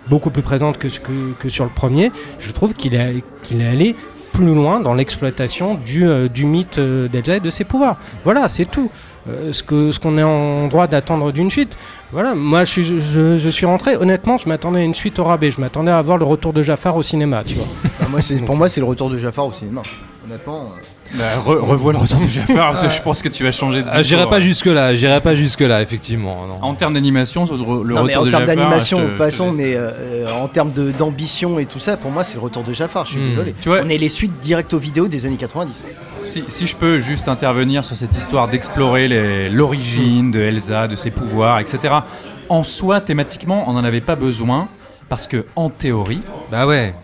beaucoup plus présente que, que, que sur le premier. Je trouve qu'il est, qu'il est allé plus loin dans l'exploitation du, euh, du mythe d'Elsa et de ses pouvoirs. Voilà, c'est tout. Euh, ce, que, ce qu'on est en droit d'attendre d'une suite. Voilà, moi je, je, je suis rentré, honnêtement, je m'attendais à une suite au rabais, je m'attendais à voir le retour de Jafar au cinéma, tu vois. Bah moi, c'est, pour moi, c'est le retour de Jafar au cinéma, honnêtement. Euh... Bah, re, revois le retour de Jafar, parce que je pense que tu vas changer de discours. Ah, j'irai pas jusque-là, j'irai pas jusque-là, effectivement. Non. En termes d'animation, le, re, le non, retour de Jafar. En termes d'animation, te, passons, mais euh, en termes de, d'ambition et tout ça, pour moi, c'est le retour de Jafar, je suis mmh. désolé. Tu vois, on est les suites directes aux vidéos des années quatre-vingt-dix. Si, si je peux juste intervenir sur cette histoire d'explorer les, l'origine de Elsa, de ses pouvoirs, et cetera. En soi, thématiquement, on n'en avait pas besoin parce que, en théorie, bah ouais,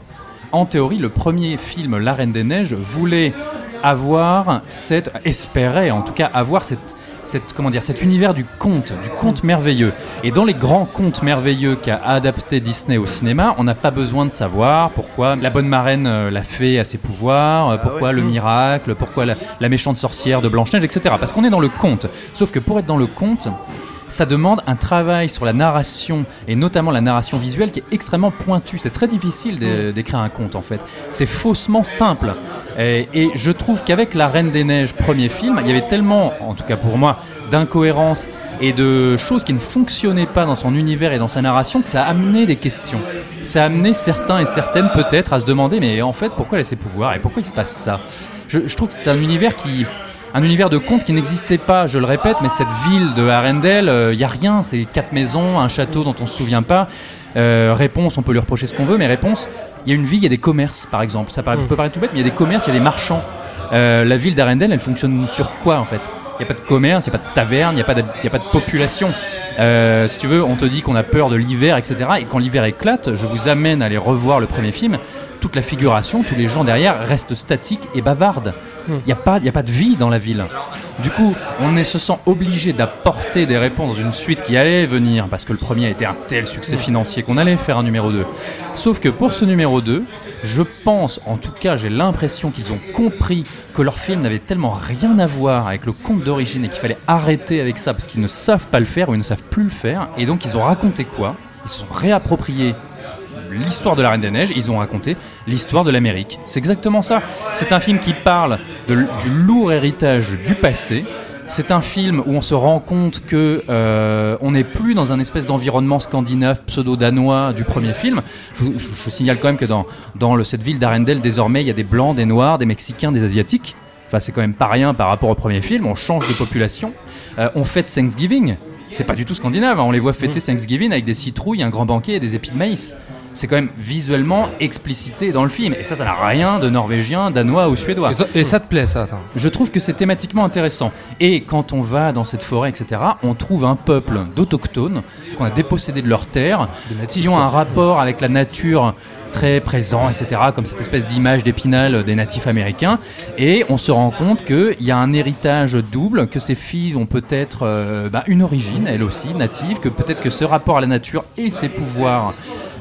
en théorie, le premier film La Reine des Neiges voulait avoir cette, espérait en tout cas avoir cette cette, comment dire, cet univers du conte, du conte merveilleux. Et dans les grands contes merveilleux qu'a adapté Disney au cinéma, on n'a pas besoin de savoir pourquoi la bonne marraine, euh, la fée a ses pouvoirs, euh, pourquoi ah ouais. le miracle, pourquoi la, la méchante sorcière de Blanche-Neige, et cetera. Parce qu'on est dans le conte. Sauf que pour être dans le conte, ça demande un travail sur la narration, et notamment la narration visuelle, qui est extrêmement pointue. C'est très difficile d'écrire un conte, en fait. C'est faussement simple. Et, et je trouve qu'avec La Reine des Neiges, premier film, il y avait tellement, en tout cas pour moi, d'incohérences et de choses qui ne fonctionnaient pas dans son univers et dans sa narration, que ça a amené des questions. Ça a amené certains et certaines, peut-être, à se demander, mais en fait, pourquoi elle a ses pouvoirs et pourquoi il se passe ça ? je, je trouve que c'est un univers qui... Un univers de contes qui n'existait pas, je le répète, mais cette ville de Arendelle, il euh, n'y a rien, c'est quatre maisons, un château dont on ne se souvient pas. Euh, Réponse, on peut lui reprocher ce qu'on veut, mais Réponse, il y a une vie, il y a des commerces, par exemple. Ça peut paraître tout bête, mais il y a des commerces, il y a des marchands. Euh, la ville d'Arendelle, elle fonctionne sur quoi, en fait ? Il n'y a pas de commerce, il n'y a pas de taverne, il n'y a, a pas de population. Euh, si tu veux, on te dit qu'on a peur de l'hiver, et cetera. Et quand l'hiver éclate, je vous amène à aller revoir le premier film. Toute la figuration, tous les gens derrière restent statiques et bavardes. Il n'y a pas, il n'y a pas de vie dans la ville. Du coup, on est, se sent obligé d'apporter des réponses dans une suite qui allait venir, parce que le premier a été un tel succès financier qu'on allait faire un numéro deux. Sauf que pour ce numéro deux, je pense, en tout cas, j'ai l'impression qu'ils ont compris que leur film n'avait tellement rien à voir avec le conte d'origine et qu'il fallait arrêter avec ça, parce qu'ils ne savent pas le faire ou ils ne savent plus le faire. Et donc, ils ont raconté quoi ? Ils se sont réappropriés l'histoire de La Reine des Neiges, ils ont raconté l'histoire de l'Amérique. C'est exactement ça. C'est un film qui parle de, du lourd héritage du passé. C'est un film où on se rend compte que euh, on n'est plus dans un espèce d'environnement scandinave, pseudo-danois du premier film. Je vous signale quand même que dans, dans le, cette ville d'Arendelle, désormais, il y a des Blancs, des Noirs, des Mexicains, des Asiatiques. Enfin, c'est quand même pas rien par rapport au premier film. On change de population. Euh, on fête Thanksgiving. C'est pas du tout scandinave. On les voit fêter Thanksgiving avec des citrouilles, un grand banquet et des épis de maïs. C'est quand même visuellement explicité dans le film. Et ça, ça n'a rien de norvégien, danois ou suédois. Et ça, et ça te plaît, ça? Attends. Je trouve que c'est thématiquement intéressant. Et quand on va dans cette forêt, et cetera, on trouve un peuple d'autochtones qu'on a dépossédé de leurs terres, qui ont un rapport avec la nature très présent, et cetera, comme cette espèce d'image d'Épinal des natifs américains. Et on se rend compte qu'il y a un héritage double, que ces filles ont peut-être euh, bah, une origine, elles aussi, native, que peut-être que ce rapport à la nature et ses pouvoirs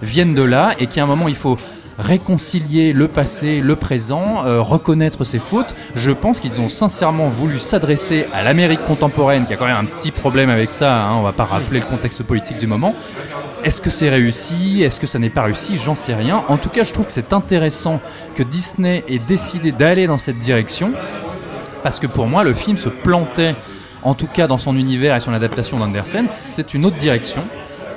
viennent de là, et qu'à un moment il faut réconcilier le passé, le présent, euh, reconnaître ses fautes. Je pense qu'ils ont sincèrement voulu s'adresser à l'Amérique contemporaine, qui a quand même un petit problème avec ça, hein, on va pas rappeler le contexte politique du moment. Est-ce que c'est réussi ? Est-ce que ça n'est pas réussi ? J'en sais rien. En tout cas, je trouve que c'est intéressant que Disney ait décidé d'aller dans cette direction, parce que pour moi, le film se plantait, en tout cas dans son univers et son adaptation d'Andersen. C'est une autre direction,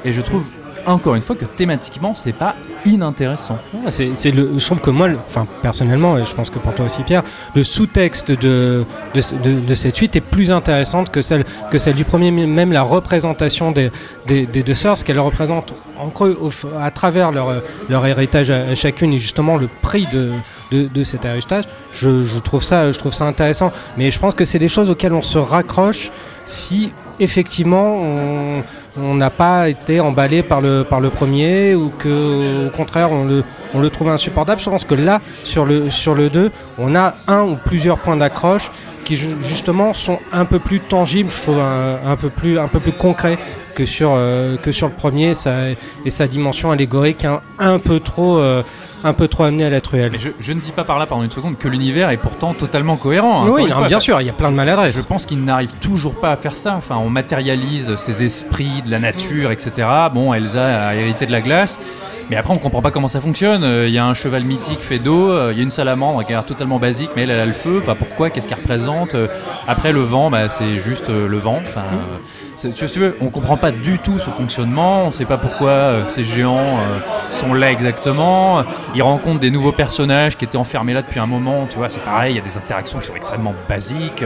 et je trouve encore une fois que thématiquement c'est pas inintéressant. Ouais, c'est, c'est le, je trouve que moi, enfin personnellement, et je pense que pour toi aussi Pierre, le sous-texte de, de, de, de cette suite est plus intéressante que celle, que celle du premier, même la représentation des, des, des deux sœurs, ce qu'elles représentent en creux au, à travers leur, leur héritage à, à chacune, et justement le prix de, de, de cet héritage, je, je, trouve ça, je trouve ça intéressant. Mais je pense que c'est des choses auxquelles on se raccroche si effectivement on on n'a pas été emballé par le, par le premier, ou que au contraire on le, on le trouve insupportable. Je pense que là sur le, sur le deux, on a un ou plusieurs points d'accroche qui justement sont un peu plus tangibles, je trouve un, un peu plus, un peu plus concrets que sur, euh, que sur le premier, ça, et sa dimension allégorique un, un peu trop euh, un peu trop amené à la truelle. Mais je, je ne dis pas par là, pendant une seconde, que l'univers est pourtant totalement cohérent. Hein, oui, non, fois, bien sûr, il y a plein de maladresses. Je pense qu'ils n'arrivent toujours pas à faire ça. Enfin, on matérialise ces esprits de la nature, et cetera. Bon, Elsa a hérité de la glace, mais après on ne comprend pas comment ça fonctionne. Il euh, y a un cheval mythique fait d'eau, il euh, y a une salamandre qui a l'air totalement basique, mais elle, elle a le feu. Enfin, pourquoi ? Qu'est-ce qu'elle représente ? euh, Après, le vent, bah, c'est juste euh, le vent. Enfin, euh, c'est, tu veux, on ne comprend pas du tout ce fonctionnement. On ne sait pas pourquoi euh, ces géants euh, sont là exactement. Ils rencontrent des nouveaux personnages qui étaient enfermés là depuis un moment. Tu vois, c'est pareil, il y a des interactions qui sont extrêmement basiques.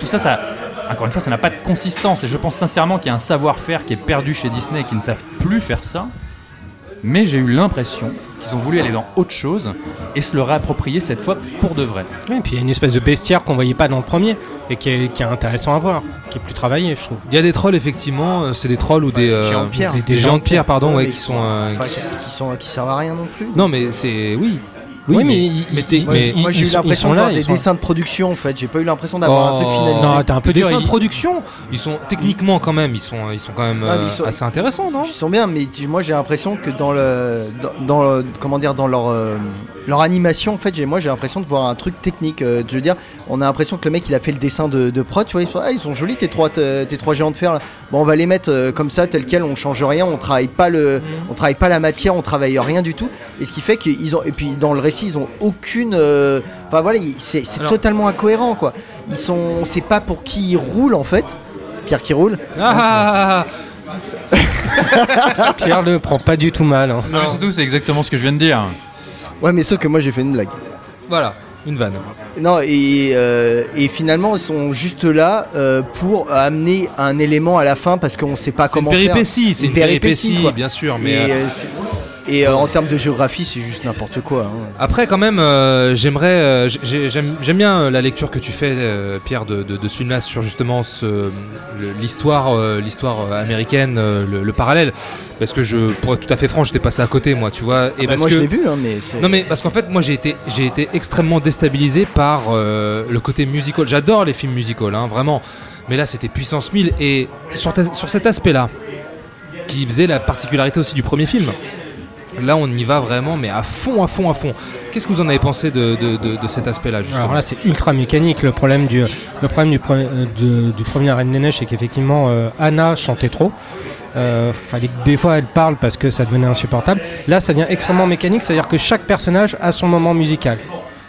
Tout ça, ça... Encore une fois, ça n'a pas de consistance. Et je pense sincèrement qu'il y a un savoir-faire qui est perdu chez Disney et qu'ils ne savent plus faire ça. Mais j'ai eu l'impression qu'ils ont voulu aller dans autre chose et se le réapproprier cette fois pour de vrai. Oui, et puis il y a une espèce de bestiaire qu'on ne voyait pas dans le premier et qui est, qui est intéressant à voir, qui est plus travaillé, je trouve. Il y a des trolls, effectivement, c'est des trolls ou des euh, géants de pierre, des, des, des géants de pierre, pardon, ouais, qui sont, euh, enfin, qui, qui sont qui sont qui servent à rien non plus. Non, mais c'est oui. Oui, oui mais, mais, mais, moi, mais moi j'ai ils, eu l'impression d'avoir des dessins là. De production en fait, j'ai pas eu l'impression d'avoir oh, un truc finalisé. Non, t'as un peu des dessins ils... de production. Ils sont techniquement quand même, ils sont ils sont quand même ah, sont, assez intéressants, non ? Ils sont bien, mais moi j'ai l'impression que dans le dans, dans le, comment dire dans leur euh, leur animation en fait, j'ai moi j'ai l'impression de voir un truc technique, euh, je veux dire, on a l'impression que le mec il a fait le dessin de, de prod, tu vois, ils sont ah, ils sont jolis tes trois tes trois géants de fer là. Bon, on va les mettre euh, comme ça tel quel, on change rien, on travaille pas le on travaille pas la matière, on travaille rien du tout, et ce qui fait qu'ils ont et puis dans le récit ils ont aucune euh... enfin voilà c'est, c'est alors... totalement incohérent quoi, ils sont on sait pas pour qui ils roulent en fait. Pierre qui roule ah hein. Pierre le prend pas du tout mal hein. Non mais surtout c'est exactement ce que je viens de dire. Ouais mais sauf que moi j'ai fait une blague. Voilà une vanne. Non et, euh, et finalement ils sont juste là euh, pour amener un élément à la fin parce qu'on sait pas c'est comment une péripétie, faire. C'est une péripétie, c'est une péripétie quoi. Bien sûr mais et, euh... c'est... Et euh, en termes de géographie, c'est juste n'importe quoi. Hein. Après, quand même, euh, j'aimerais, euh, j'ai, j'aime, j'aime bien la lecture que tu fais, euh, Pierre, de, de, de ce film-là sur justement ce, l'histoire, euh, l'histoire américaine, euh, le, le parallèle. Parce que je, pour être tout à fait franc, j'étais passé à côté, moi, tu vois. Et ah bah parce moi, que... je l'ai vu, hein, mais c'est... Non, mais parce qu'en fait, moi, j'ai été, j'ai été extrêmement déstabilisé par euh, le côté musical. J'adore les films musicals, hein, vraiment. Mais là, c'était puissance mille. Et sur, ta, sur cet aspect-là, qui faisait la particularité aussi du premier film. Là, on y va vraiment, mais à fond, à fond, à fond. Qu'est-ce que vous en avez pensé de, de, de, de cet aspect-là, justement ? Alors là, c'est ultra mécanique. Le problème du, le problème du, de, du premier Reine des Neiges, c'est qu'effectivement, euh, Anna chantait trop. Euh, fallait que des fois elle parle parce que ça devenait insupportable. Là, ça devient extrêmement mécanique, c'est-à-dire que chaque personnage a son moment musical.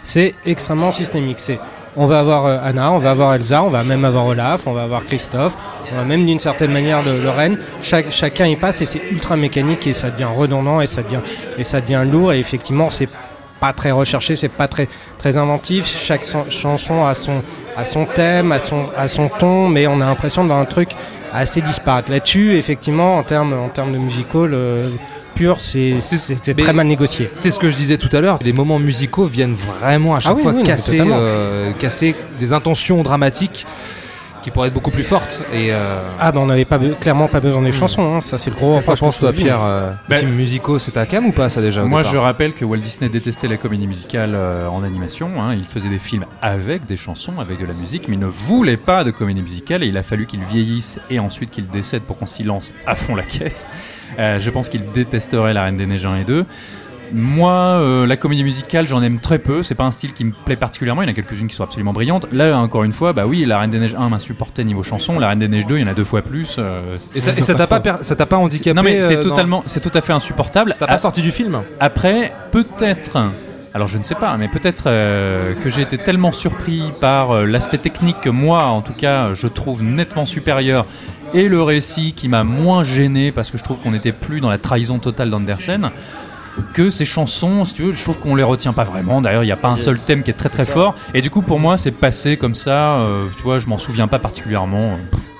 C'est extrêmement systémique. C'est, on va avoir euh, Anna, on va avoir Elsa, on va même avoir Olaf, on va avoir Christophe, on va même d'une certaine manière le, le Reine. Cha- chacun y passe et c'est ultra mécanique et ça devient redondant et ça devient, et ça devient lourd et effectivement c'est pas très recherché, c'est pas très, très inventif. Chaque son- chanson a son, a son thème, a son, a son ton, mais on a l'impression d'avoir un truc assez disparate. Là-dessus, effectivement, en termes en termes de musical... Euh, C'est, c'est, c'est très mal négocié. C'est ce que je disais tout à l'heure. Les moments musicaux viennent vraiment à chaque ah oui, fois oui, casser, euh, casser des intentions dramatiques qui pourraient être beaucoup plus fortes. Et euh... ah ben bah on n'avait pas be- clairement pas besoin des chansons. Hein. Ça c'est le gros. Qu'est-ce que tu penses toi, Pierre euh, bah, films musicaux, c'est ta cam ou pas ça déjà ? Moi je rappelle que Walt Disney détestait la comédie musicale euh, en animation. Hein. Il faisait des films avec des chansons, avec de la musique, mais il ne voulait pas de comédie musicale. Et il a fallu qu'il vieillisse et ensuite qu'il décède pour qu'on s'y lance à fond la caisse. Euh, je pense qu'il détesterait La Reine des Neiges un et deux. Moi, euh, la comédie musicale, j'en aime très peu. C'est pas un style qui me plaît particulièrement. Il y en a quelques-unes qui sont absolument brillantes. Là, encore une fois, bah oui, La Reine des Neiges un m'insupportait niveau chanson. La Reine des Neiges deux, il y en a deux fois plus. Euh, et ça, et ça, t'a pas per- ça t'a pas handicapé ? Non, mais c'est euh, totalement, non. C'est tout à fait insupportable. Ça t'a pas à... sorti du film ? Après, peut-être. Alors je ne sais pas, mais peut-être euh, que j'ai été tellement surpris par euh, l'aspect technique que moi, en tout cas, je trouve nettement supérieur et le récit qui m'a moins gêné parce que je trouve qu'on n'était plus dans la trahison totale d'Andersen que ces chansons, si tu veux, je trouve qu'on les retient pas vraiment. D'ailleurs, il n'y a pas un seul thème qui est très très fort et du coup, pour moi, c'est passé comme ça, euh, tu vois, je m'en souviens pas particulièrement.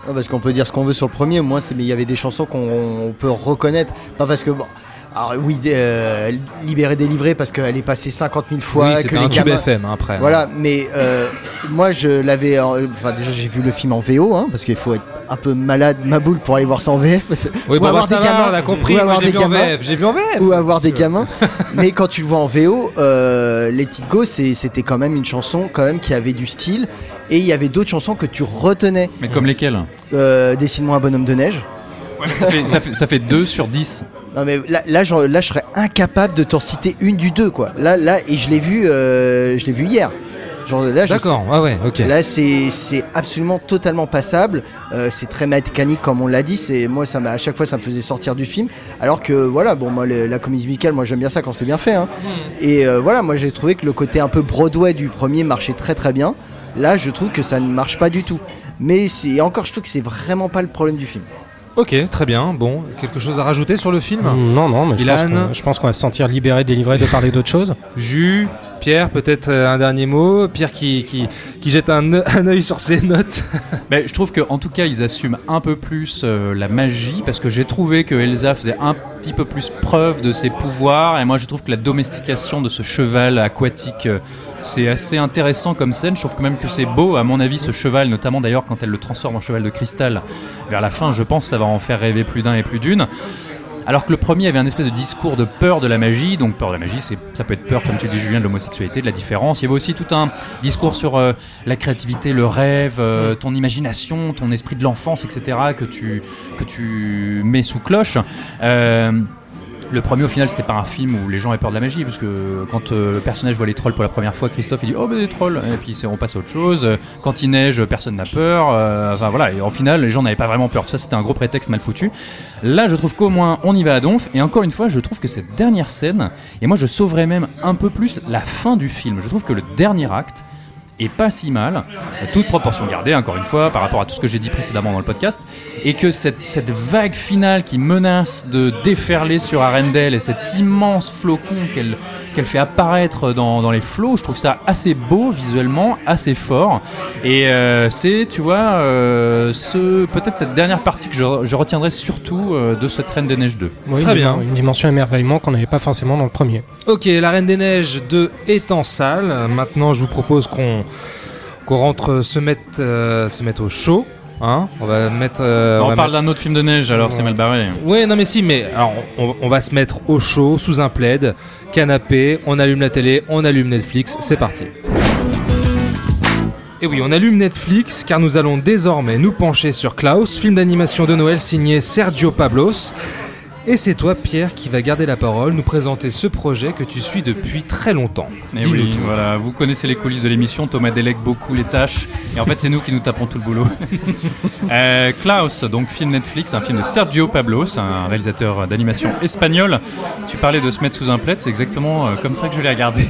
Ouais, parce qu'on peut dire ce qu'on veut sur le premier, moi, c'est, mais il y avait des chansons qu'on peut reconnaître, pas parce que... Bon... Alors oui, euh, Libérée, délivrée, parce qu'elle est passée cinquante mille fois. Oui, c'était que un tube F M hein, après. Voilà, hein. Mais euh, moi je l'avais. Enfin, déjà j'ai vu le film en V O, hein, parce qu'il faut être un peu malade, maboule pour aller voir ça en V F. Parce... Oui, ou bah, avoir bah, des gamins. Va, on a compris. Ou avoir des gamins. J'ai vu en V F. Ou avoir des gamins. Mais quand tu le vois en V O, euh, Let It Go, c'est, c'était quand même une chanson, quand même, qui avait du style, et il y avait d'autres chansons que tu retenais. Mais comme lesquelles euh, Dessine-moi un bonhomme de neige. Ouais, mais ça, fait, ça, fait, ça fait deux sur dix. Non mais là, là, je, là je serais incapable de t'en citer une du deux quoi. Là, là et je l'ai vu, euh, je l'ai vu hier. Genre, là, d'accord. Je... Ah ouais. Ok. Là c'est c'est absolument totalement passable. Euh, c'est très mécanique comme on l'a dit. C'est moi ça m'a à chaque fois ça me faisait sortir du film. Alors que voilà bon moi le, la comédie musicale moi j'aime bien ça quand c'est bien fait. Hein. Et euh, voilà moi j'ai trouvé que le côté un peu Broadway du premier marchait très très bien. Là je trouve que ça ne marche pas du tout. Mais c'est encore je trouve que c'est vraiment pas le problème du film. Ok, très bien. Bon, quelque chose à rajouter sur le film ? Non, non, mais je pense, qu'on, je pense qu'on va se sentir libéré, délivré de parler d'autre chose. Jus, Pierre, peut-être un dernier mot. Pierre qui, qui, qui jette un, un œil sur ses notes. Mais je trouve qu'en tout cas, ils assument un peu plus euh, la magie parce que j'ai trouvé que Elsa faisait un petit peu plus preuve de ses pouvoirs et moi, je trouve que la domestication de ce cheval aquatique... Euh, c'est assez intéressant comme scène, je trouve que même que c'est beau à mon avis ce cheval, notamment d'ailleurs quand elle le transforme en cheval de cristal vers la fin, je pense que ça va en faire rêver plus d'un et plus d'une. Alors que le premier avait un espèce de discours de peur de la magie, donc peur de la magie, c'est, ça peut être peur, comme tu le dis Julien, de l'homosexualité, de la différence. Il y avait aussi tout un discours sur euh, la créativité, le rêve, euh, ton imagination, ton esprit de l'enfance, et cetera, que tu, que tu mets sous cloche. Euh, Le premier, au final, c'était pas un film où les gens avaient peur de la magie, parce que quand euh, le personnage voit les trolls pour la première fois, Christophe il dit oh mais des trolls, et puis on passe à autre chose. Quand il neige, personne n'a peur. Euh, enfin voilà, et au final, les gens n'avaient pas vraiment peur. Tout ça, c'était un gros prétexte mal foutu. Là, je trouve qu'au moins on y va à donf. Et encore une fois, je trouve que cette dernière scène, et moi je sauverais même un peu plus la fin du film. Je trouve que le dernier acte est pas si mal, toute proportion gardée encore une fois par rapport à tout ce que j'ai dit précédemment dans le podcast, et que cette, cette vague finale qui menace de déferler sur Arendelle et cet immense flocon qu'elle, qu'elle fait apparaître dans, dans les flots, je trouve ça assez beau visuellement, assez fort, et euh, c'est, tu vois, euh, ce, peut-être cette dernière partie que je, je retiendrai surtout euh, de cette Reine des Neiges deux. Oui, très bien. Une dimension émerveillement qu'on n'avait pas forcément dans le premier. Ok, la Reine des Neiges deux est en salle, maintenant je vous propose qu'on qu'on rentre se mettre, euh, se mettre au chaud, hein. On va mettre. Euh, on, on va parle mettre... d'un autre film de neige, alors on... c'est mal barré. Ouais, non mais si, mais alors on, on va se mettre au chaud, sous un plaid, canapé, on allume la télé, on allume Netflix, c'est parti. Et oui, on allume Netflix car nous allons désormais nous pencher sur Klaus, film d'animation de Noël signé Sergio Pablos. Et c'est toi, Pierre, qui va garder la parole, nous présenter ce projet que tu suis depuis très longtemps. Et Dis-nous oui, tout. Voilà, vous connaissez les coulisses de l'émission, Thomas délègue beaucoup les tâches, et en fait c'est nous qui nous tapons tout le boulot. euh, Klaus, donc film Netflix, un film de Sergio Pablos, un réalisateur d'animation espagnol. Tu parlais de se mettre sous un plaid, c'est exactement comme ça que je l'ai regardé.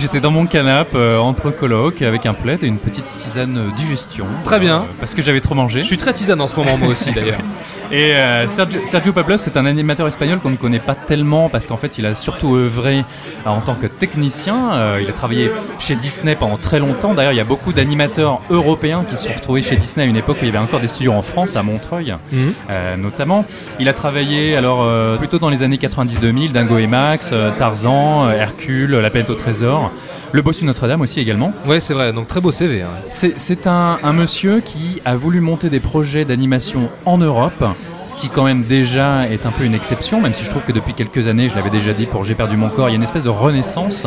J'étais dans mon canapé euh, entre colocs avec un plaid et une petite tisane euh, digestion. Très bien. Euh, parce que j'avais trop mangé. Je suis très tisane en ce moment, moi aussi d'ailleurs. Et euh, Sergio, Sergio Pablos, c'est un animateur espagnol qu'on ne connaît pas tellement parce qu'en fait il a surtout œuvré euh, en tant que technicien. Euh, il a travaillé chez Disney pendant très longtemps. D'ailleurs, il y a beaucoup d'animateurs européens qui se sont retrouvés chez Disney à une époque où il y avait encore des studios en France, à Montreuil mm-hmm. euh, notamment. Il a travaillé alors euh, plutôt dans les années quatre-vingt-dix deux mille, Dingo et Max, euh, Tarzan, euh, Hercule, La Planète au Trésor. Le bossu Notre-Dame aussi également. Oui, c'est vrai, donc très beau C V. Hein. C'est, c'est un, un monsieur qui a voulu monter des projets d'animation en Europe, ce qui quand même déjà est un peu une exception, même si je trouve que depuis quelques années, je l'avais déjà dit pour J'ai perdu mon corps, il y a une espèce de renaissance,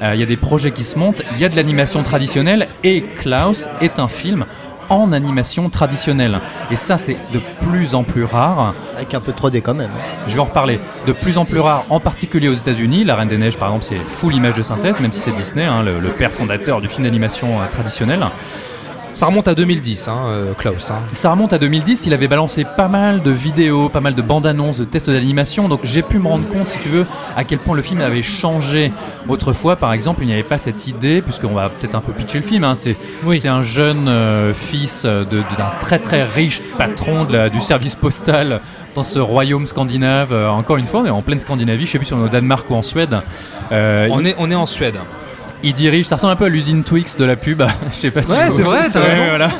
euh, il y a des projets qui se montent, il y a de l'animation traditionnelle et Klaus est un film en animation traditionnelle. Et ça, c'est de plus en plus rare. Avec un peu de trois D quand même. Je vais en reparler. De plus en plus rare, en particulier aux États-Unis. La Reine des Neiges, par exemple, c'est full image de synthèse, même si c'est Disney, hein, le, le père fondateur du film d'animation euh, traditionnel. Ça remonte à deux mille dix, hein, euh, Klaus. Hein. Ça remonte à deux mille dix, il avait balancé pas mal de vidéos, pas mal de bandes annonces, de tests d'animation, donc j'ai pu me rendre compte, si tu veux, à quel point le film avait changé. Autrefois, par exemple, il n'y avait pas cette idée, puisqu'on va peut-être un peu pitcher le film, hein, c'est, oui. c'est un jeune euh, fils de, de, d'un très très riche patron de la, du service postal dans ce royaume scandinave, euh, encore une fois, on est en pleine Scandinavie, je ne sais plus si on est au Danemark ou en Suède. Euh, on, il... est, on est en Suède. Il dirige, ça ressemble un peu à l'usine Twix de la pub. Je sais pas si. Ouais, vous... c'est vrai, t'as raison. Ouais, voilà. Ouais,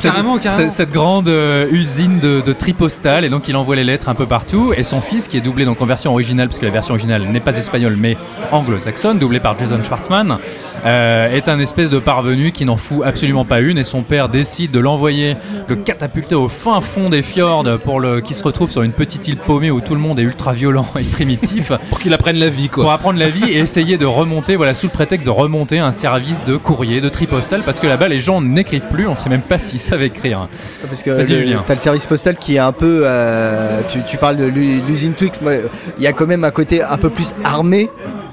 carrément, cette, carrément. Cette grande euh, usine de, de tri postal, et donc il envoie les lettres un peu partout. Et son fils, qui est doublé donc en version originale, parce que la version originale n'est pas espagnole mais anglo-saxonne, doublé par Jason Schwartzman, euh, est un espèce de parvenu qui n'en fout absolument pas une. Et son père décide de l'envoyer, le catapulter au fin fond des fjords, pour le, qui se retrouve sur une petite île paumée où tout le monde est ultra violent et primitif, pour qu'il apprenne la vie, quoi. Pour apprendre la vie et essayer de remonter, voilà, sous le prétexte de remonter un service de courrier, de tri postal, parce que là-bas les gens n'écrivent plus, on sait même pas s'ils savent écrire. Parce que Vas-y, le, t'as le service postal qui est un peu euh, tu, tu parles de l'usine Twix, il y a quand même un côté un peu plus armé,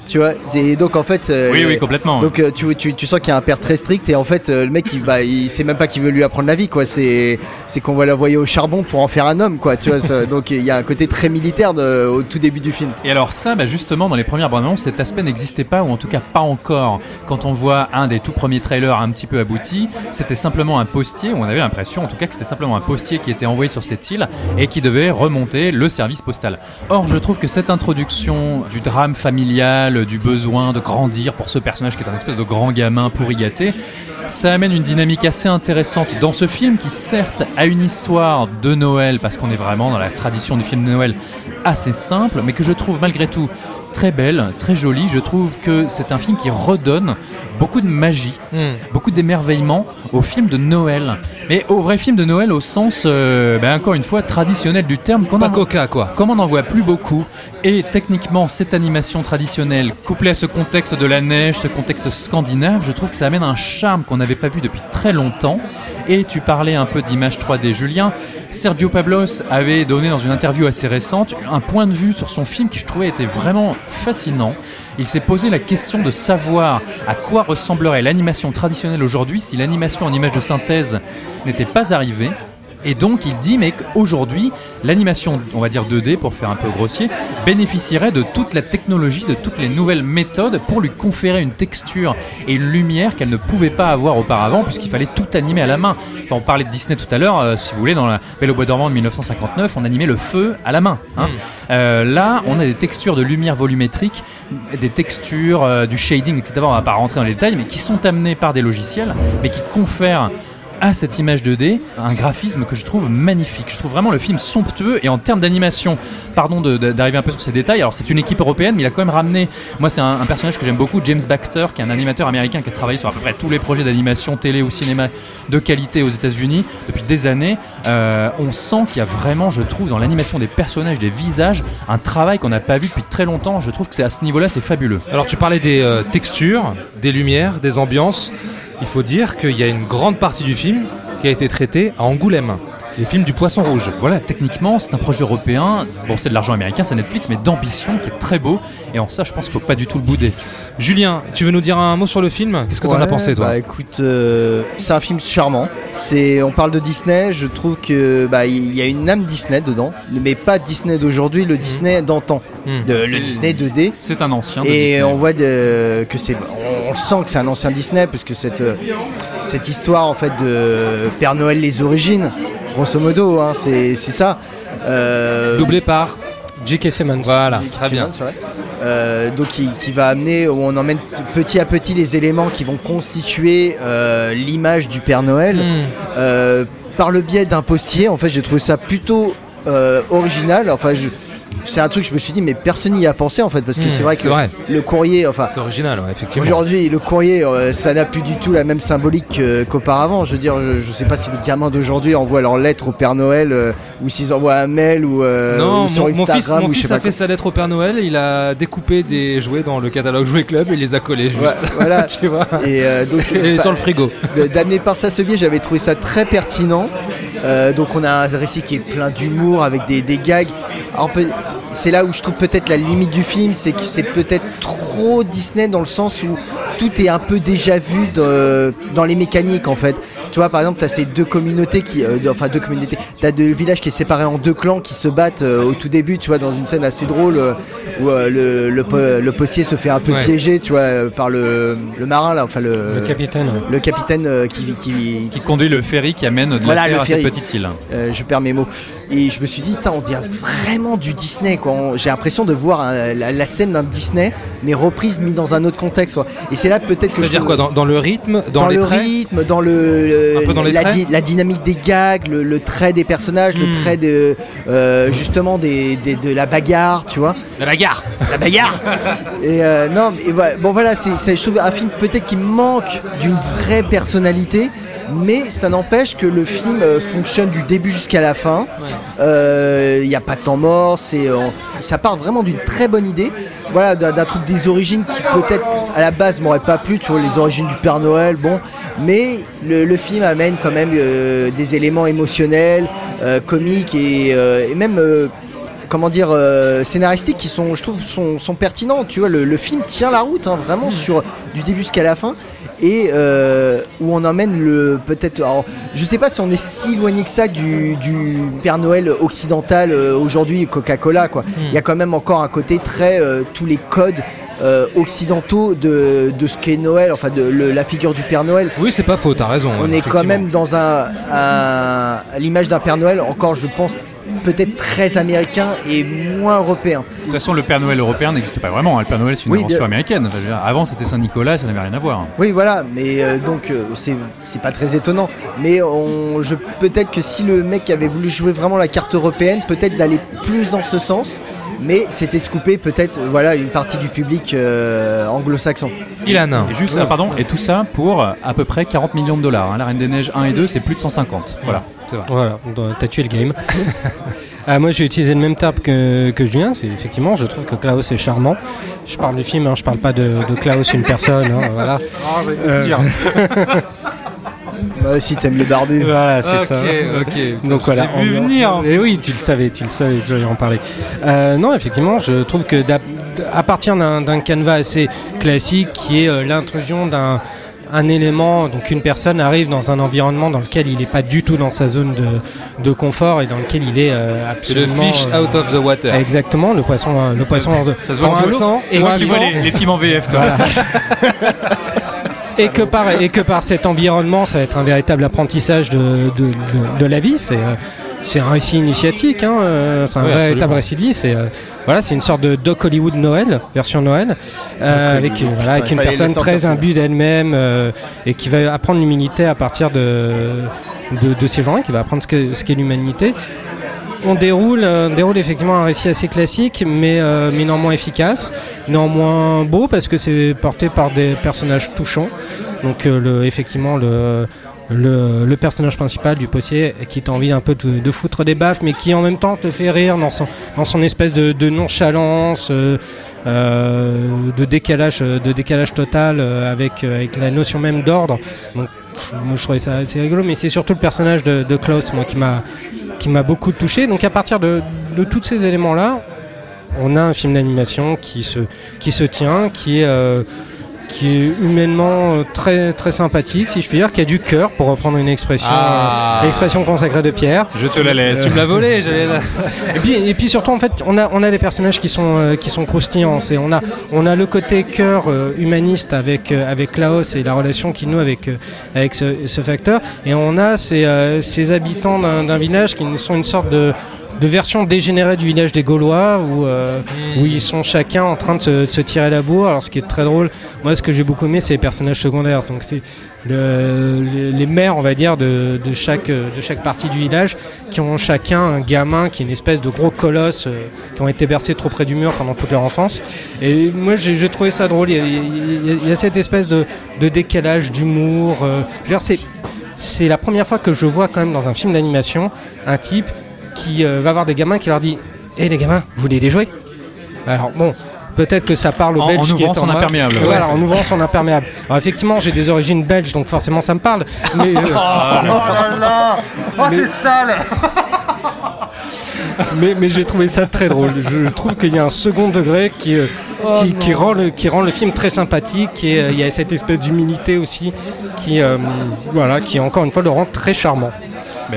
tu vois, et donc en fait euh, oui oui complètement, donc tu, tu, tu sens qu'il y a un père très strict, et en fait euh, le mec il, bah, il sait même pas qu'il veut lui apprendre la vie, quoi. C'est, c'est qu'on va l'envoyer au charbon pour en faire un homme, quoi, tu vois. Ça, donc il y a un côté très militaire de, au tout début du film. Et alors ça, bah, justement dans les premières bandes annonces cet aspect n'existait pas, ou en tout cas pas encore. Quand on voit un des tout premiers trailers un petit peu abouti, c'était simplement un postier, ou on avait l'impression en tout cas que c'était simplement un postier qui était envoyé sur cette île et qui devait remonter le service postal. Or je trouve que cette introduction du drame familial, du besoin de grandir pour ce personnage qui est un espèce de grand gamin pourri gâté, ça amène une dynamique assez intéressante dans ce film qui certes a une histoire de Noël, parce qu'on est vraiment dans la tradition du film de Noël assez simple, mais que je trouve malgré tout très belle, très jolie. Je trouve que c'est un film qui redonne beaucoup de magie, mmh. beaucoup d'émerveillement au film de Noël. Mais au vrai film de Noël au sens, euh, ben encore une fois, traditionnel du terme. Pas en... coca, quoi. Comme on n'en voit plus beaucoup. Et techniquement, cette animation traditionnelle, couplée à ce contexte de la neige, ce contexte scandinave, je trouve que ça amène un charme qu'on n'avait pas vu depuis très longtemps. Et tu parlais un peu d'image trois D, Julien. Sergio Pablos avait donné dans une interview assez récente un point de vue sur son film qui, je trouvais, était vraiment fascinant. Il s'est posé la question de savoir à quoi ressemblerait l'animation traditionnelle aujourd'hui si l'animation en images de synthèse n'était pas arrivée. Et donc il dit mais qu'aujourd'hui l'animation, on va dire deux D pour faire un peu grossier, bénéficierait de toute la technologie, de toutes les nouvelles méthodes pour lui conférer une texture et une lumière qu'elle ne pouvait pas avoir auparavant puisqu'il fallait tout animer à la main. Enfin, on parlait de Disney tout à l'heure, euh, si vous voulez, dans La Belle au Bois dormant de dix-neuf cent cinquante-neuf, on animait le feu à la main, hein. Euh, là on a des textures de lumière volumétrique, des textures, euh, du shading, etc. On va pas rentrer dans les détails, mais qui sont amenées par des logiciels mais qui confèrent à cette image deux D un graphisme que je trouve magnifique. Je trouve vraiment le film somptueux. Et en termes d'animation, pardon de, de, d'arriver un peu sur ces détails, alors c'est une équipe européenne mais il a quand même ramené, moi c'est un, un personnage que j'aime beaucoup, James Baxter, qui est un animateur américain qui a travaillé sur à peu près tous les projets d'animation télé ou cinéma de qualité aux États-Unis depuis des années. Euh, on sent qu'il y a vraiment, je trouve, dans l'animation des personnages, des visages, un travail qu'on n'a pas vu depuis très longtemps. Je trouve que c'est, à ce niveau-là, c'est fabuleux. Alors tu parlais des euh, textures, des lumières, des ambiances. Il faut dire qu'il y a une grande partie du film qui a été traitée à Angoulême, les films du Poisson Rouge. Voilà, techniquement, c'est un projet européen, bon c'est de l'argent américain, c'est Netflix, mais d'ambition, qui est très beau, et en ça je pense qu'il ne faut pas du tout le bouder. Julien, tu veux nous dire un mot sur le film ? Qu'est-ce que ouais, t'en as pensé, toi ? Bah écoute, euh, c'est un film charmant, c'est, on parle de Disney, je trouve que bah, y a une âme Disney dedans, mais pas Disney d'aujourd'hui, le Disney d'antan. Mmh. De, le Disney deux D, c'est un ancien de et Disney. On voit de, que c'est, on, on sent que c'est un ancien Disney parce que cette cette histoire en fait de Père Noël, les origines, grosso modo, hein, c'est c'est ça. Euh, Doublé par J K Simmons. Voilà, J K très Simmons, bien. Ouais. Euh, donc qui, qui va amener, où on emmène petit à petit les éléments qui vont constituer euh, l'image du Père Noël mmh. euh, par le biais d'un postier. En fait, j'ai trouvé ça plutôt euh, original. Enfin, je c'est un truc je me suis dit mais personne n'y a pensé en fait parce que mmh, c'est vrai que c'est vrai. Le courrier, enfin c'est original, ouais, effectivement. Aujourd'hui le courrier euh, ça n'a plus du tout la même symbolique euh, qu'auparavant. Je veux dire, je, je sais pas si les gamins d'aujourd'hui envoient leurs lettres au Père Noël euh, ou s'ils envoient un mail ou, euh, non, ou sur mon, Instagram. Mon fils, mon ou, fils a fait quoi. Sa lettre au Père Noël, il a découpé des jouets dans le catalogue Jouets Club et il les a collés juste. Ouais, voilà. Tu vois. Et, euh, donc, et bah, sur le frigo. D'amener par ça ce biais, j'avais trouvé ça très pertinent. Euh, donc on a un récit qui est plein d'humour avec des, des gags. Alors, c'est là où je trouve peut-être la limite du film, c'est que c'est peut-être trop Disney dans le sens où tout est un peu déjà vu de, dans les mécaniques en fait. Tu vois, par exemple, t'as ces deux communautés qui, euh, enfin deux communautés, t'as le village qui est séparé en deux clans qui se battent euh, au tout début, tu vois, dans une scène assez drôle euh, où euh, le, le, le postier se fait un peu ouais. piéger, tu vois, euh, par le, le marin là, enfin le, le capitaine, ouais. le capitaine euh, qui, qui qui conduit le ferry qui amène de voilà, la terre à cette petite île. Euh, je perds mes mots. Et je me suis dit, on dirait vraiment du Disney, quoi. On, j'ai l'impression de voir un, la, la scène d'un Disney, mais reprise, mise dans un autre contexte, quoi. Et c'est là peut-être que. C'est-à-dire quoi, dans, dans le rythme, dans, dans les le traits rythme, dans le Le, un peu dans les la, traits. Di- la dynamique des gags, le, le trait des personnages, mmh. le trait de, euh, justement des, des, de la bagarre, tu vois. La bagarre, la bagarre. Et euh, non, et voilà, bon voilà, c'est, c'est je trouve un film peut-être qui manque d'une vraie personnalité, mais ça n'empêche que le film euh, fonctionne du début jusqu'à la fin. Il ouais. euh, y a pas de temps mort, c'est euh, ça part vraiment d'une très bonne idée. Voilà, d'un, d'un truc des origines qui peut-être à la base m'aurait pas plu, tu vois, les origines du Père Noël, bon, mais le, le film amène quand même euh, des éléments émotionnels, euh, comiques et, euh, et même euh, comment dire euh, scénaristiques qui sont, je trouve, sont, sont pertinents. Tu vois, le, le film tient la route, hein, vraiment mmh. sur du début jusqu'à la fin. Et euh, où on emmène le peut-être. Alors, je sais pas si on est si éloigné que ça du, du Père Noël occidental euh, aujourd'hui, Coca-Cola, quoi. Il mmh. y a quand même encore un côté très euh, tous les codes euh, occidentaux de de ce qu'est Noël, enfin de le, la figure du Père Noël. Oui, c'est pas faux, t'as raison. On est quand même dans un, un l'image d'un Père Noël encore, je pense, peut-être très américain et moins européen. De toute façon, le Père Noël européen n'existe pas vraiment. Le Père Noël, c'est une oui, invention bien... américaine. Enfin, je veux dire, avant, c'était Saint-Nicolas, ça n'avait rien à voir. Oui, voilà. Mais euh, donc, euh, c'est, c'est pas très étonnant. Mais on, je, peut-être que si le mec avait voulu jouer vraiment la carte européenne, peut-être d'aller plus dans ce sens. Mais c'était scoopé peut-être, voilà, une partie du public euh, anglo-saxon. Ilan, et juste, ouais. ah, pardon, et tout ça pour à peu près quarante millions de dollars. Hein. La Reine des Neiges un et deux, c'est plus de cent cinquante. Voilà. C'est vrai. Voilà, t'as tué le game. Ah, moi j'ai utilisé le même terme que, que Julien, c'est, effectivement je trouve que Klaus est charmant. Je parle du film, hein, je parle pas de, de Klaus une personne. Hein, voilà. Oh, j'étais euh... sûr. Bah aussi t'aimes les barbus. Voilà, c'est okay, ça. Ok, donc voilà. J'ai vu venir. Et oui, tu le savais, tu le savais, tu allais en parler. Euh, non, effectivement, je trouve que à partir d'un, d'un canevas assez classique, qui est euh, l'intrusion d'un un élément, donc une personne arrive dans un environnement dans lequel il n'est pas du tout dans sa zone de, de confort et dans lequel il est euh, absolument... C'est le fish euh, out of the water. Exactement, le poisson, le poisson hors de... Ça se voit en l'eau. Et moi, tu vois les, les films en V F, toi. Voilà. Et que, par, et que par cet environnement, ça va être un véritable apprentissage de, de, de, de la vie. C'est, c'est un récit initiatique, hein, c'est un oui, véritable récit de vie. C'est, euh, voilà, c'est une sorte de Doc Hollywood Noël, version Noël, euh, avec, voilà, avec une personne très imbue d'elle-même euh, et qui va apprendre l'humanité à partir de, de, de ces gens-là, qui va apprendre ce, que, ce qu'est l'humanité. On déroule, euh, déroule effectivement un récit assez classique, mais, euh, mais néanmoins efficace, néanmoins beau parce que c'est porté par des personnages touchants. Donc euh, le, effectivement le, le, le personnage principal du postier qui t'a envie un peu de, de foutre des baffes, mais qui en même temps te fait rire dans son, dans son espèce de, de nonchalance, euh, euh, de décalage, de décalage total euh, avec, euh, avec la notion même d'ordre. Donc moi je trouvais ça assez rigolo, mais c'est surtout le personnage de, de Klaus moi qui m'a qui m'a beaucoup touché. Donc à partir de, de tous ces éléments-là, on a un film d'animation qui se, qui se tient, qui est, euh, qui est humainement très, très sympathique, si je puis dire, qui a du cœur, pour reprendre une expression, ah. euh, l'expression consacrée de Pierre. Je te la laisse. Euh, tu me l'as volée. J'allais la... et, puis, et puis surtout, en fait, on a, on a des personnages qui sont, euh, qui sont croustillants. C'est, on, a, on a le côté cœur euh, humaniste avec, euh, avec Klaus et la relation qu'il noue avec, euh, avec ce, ce facteur. Et on a ces, euh, ces habitants d'un, d'un village qui sont une sorte de... de versions dégénérées du village des Gaulois où, euh, mmh. où ils sont chacun en train de se, de se tirer la bourre. Alors ce qui est très drôle, moi ce que j'ai beaucoup aimé c'est les personnages secondaires, donc c'est le, le, les maires on va dire de, de, chaque, de chaque partie du village qui ont chacun un gamin qui est une espèce de gros colosse euh, qui ont été bercés trop près du mur pendant toute leur enfance, et moi j'ai, j'ai trouvé ça drôle. Il y a, il y a, il y a cette espèce de, de décalage d'humour euh, je veux dire, c'est, c'est la première fois que je vois quand même dans un film d'animation un type qui euh, va voir des gamins qui leur dit hé hey, les gamins, vous voulez des jouets? Alors bon, peut-être que ça parle aux en, Belges en qui est en imperméable. Ouais, ouais. Alors, en ouvrant son imperméable. Alors effectivement, j'ai des origines belges, donc forcément ça me parle. Mais, euh... oh, oh là là oh, mais... c'est sale. mais, mais j'ai trouvé ça très drôle. Je trouve qu'il y a un second degré qui, euh, qui, oh, qui, rend, le, qui rend le film très sympathique. Et euh, il y a cette espèce d'humilité aussi qui, euh, voilà, qui encore une fois le rend très charmant.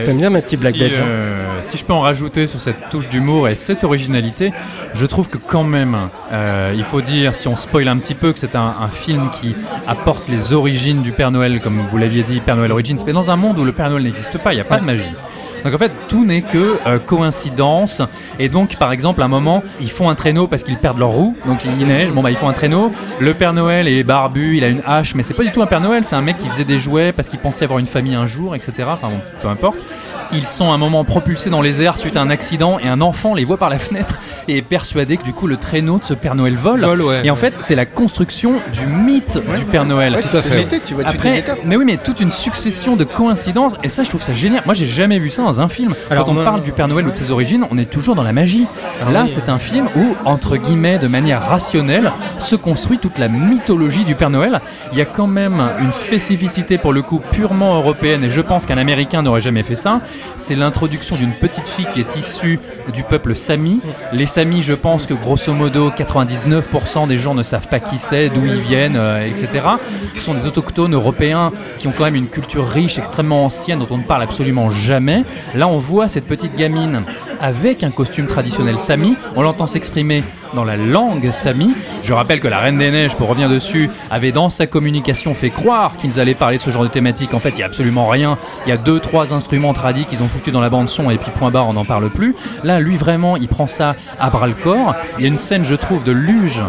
J'aime bien ma petite blague belge. Euh, si je peux en rajouter sur cette touche d'humour et cette originalité, je trouve que quand même, euh, il faut dire, si on spoil un petit peu, que c'est un, un film qui apporte les origines du Père Noël, comme vous l'aviez dit, Père Noël Origins, mais dans un monde où le Père Noël n'existe pas, il n'y a pas de magie. Donc en fait, tout n'est que euh, coïncidence. Et donc, par exemple, à un moment, ils font un traîneau parce qu'ils perdent leur roue. Donc il neige. Bon bah ils font un traîneau. Le Père Noël est barbu, il a une hache, mais c'est pas du tout un Père Noël. C'est un mec qui faisait des jouets parce qu'il pensait avoir une famille un jour, et cetera. Enfin bon, peu importe. Ils sont à un moment propulsés dans les airs suite à un accident et un enfant les voit par la fenêtre et est persuadé que du coup le traîneau de ce Père Noël vole. vole ouais, et en fait, c'est la construction du mythe ouais, du Père Noël. Ouais, tout à fait. Tu vois, tu Après, mais oui, mais toute une succession de coïncidences. Et ça, je trouve ça génial. Moi, j'ai jamais vu ça dans un film. Alors, quand on moi, parle du Père Noël ou de ses origines, on est toujours dans la magie. Là, oui. C'est un film où, entre guillemets, de manière rationnelle, se construit toute la mythologie du Père Noël. Il y a quand même une spécificité pour le coup purement européenne, et je pense qu'un Américain n'aurait jamais fait ça. C'est l'introduction d'une petite fille qui est issue du peuple Sami. Les Sami, je pense que grosso modo quatre-vingt-dix-neuf pour cent des gens ne savent pas qui c'est, d'où ils viennent, euh, et cetera. Ce sont des autochtones européens qui ont quand même une culture riche, extrêmement ancienne, dont on ne parle absolument jamais. Là, on voit cette petite gamine avec un costume traditionnel Sami. On l'entend s'exprimer dans la langue Sami. Je rappelle que La Reine des Neiges, pour revenir dessus, avait dans sa communication fait croire qu'ils allaient parler de ce genre de thématique. En fait, il n'y a absolument rien. Il y a deux, trois instruments tradis qu'ils ont foutus dans la bande-son et puis point barre, on n'en parle plus. Là, lui, vraiment, il prend ça à bras-le-corps. Il y a une scène, je trouve, de luge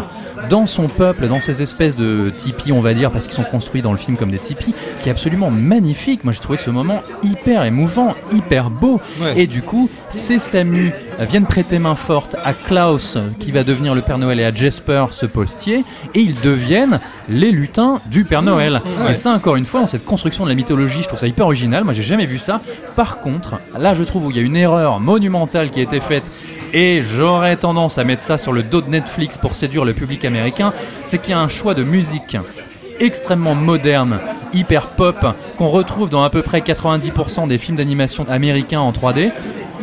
dans son peuple, dans ces espèces de tipis, on va dire, parce qu'ils sont construits dans le film comme des tipis, qui est absolument magnifique. Moi, j'ai trouvé ce moment hyper émouvant, hyper beau. Ouais. Et du coup, ces Sami viennent prêter main forte à Klaus, qui va devenir le Père Noël, et à Jesper, ce postier, et ils deviennent les lutins du Père Noël. Ouais. Et ça, encore une fois, dans cette construction de la mythologie, je trouve ça hyper original. Moi, j'ai jamais vu ça. Par contre, là, je trouve où il y a une erreur monumentale qui a été faite, et j'aurais tendance à mettre ça sur le dos de Netflix pour séduire le public américain, c'est qu'il y a un choix de musique extrêmement moderne, hyper pop, qu'on retrouve dans à peu près quatre-vingt-dix pour cent des films d'animation américains en trois D,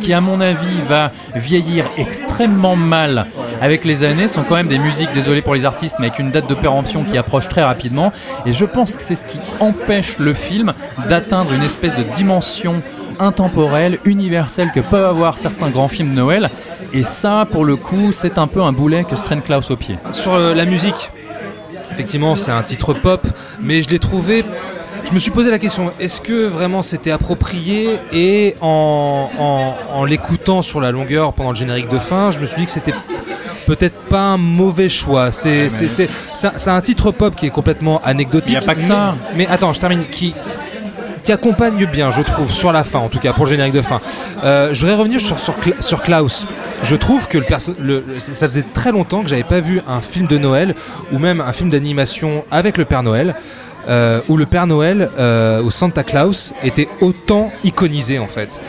qui à mon avis va vieillir extrêmement mal avec les années. Ce sont quand même des musiques, désolé pour les artistes, mais avec une date de péremption qui approche très rapidement, et je pense que c'est ce qui empêche le film d'atteindre une espèce de dimension intemporelle, universelle que peuvent avoir certains grands films de Noël, et ça pour le coup c'est un peu un boulet que se traîne Klaus au pied. Sur euh, la musique, effectivement c'est un titre pop, mais je l'ai trouvé, je me suis posé la question, est-ce que vraiment c'était approprié, et en, en, en l'écoutant sur la longueur pendant le générique de fin, je me suis dit que c'était peut-être pas un mauvais choix. C'est, c'est, c'est, c'est, c'est un titre pop qui est complètement anecdotique. Il n'y a pas que ça. Mais, mais attends, je termine, qui qui accompagne bien, je trouve, sur la fin, en tout cas pour le générique de fin. Euh, je voudrais revenir sur, sur, sur Klaus. Je trouve que le perso- le, ça faisait très longtemps que j'avais pas vu un film de Noël, ou même un film d'animation avec le Père Noël, euh, où le Père Noël, euh, où Santa Klaus, était autant iconisé, en fait.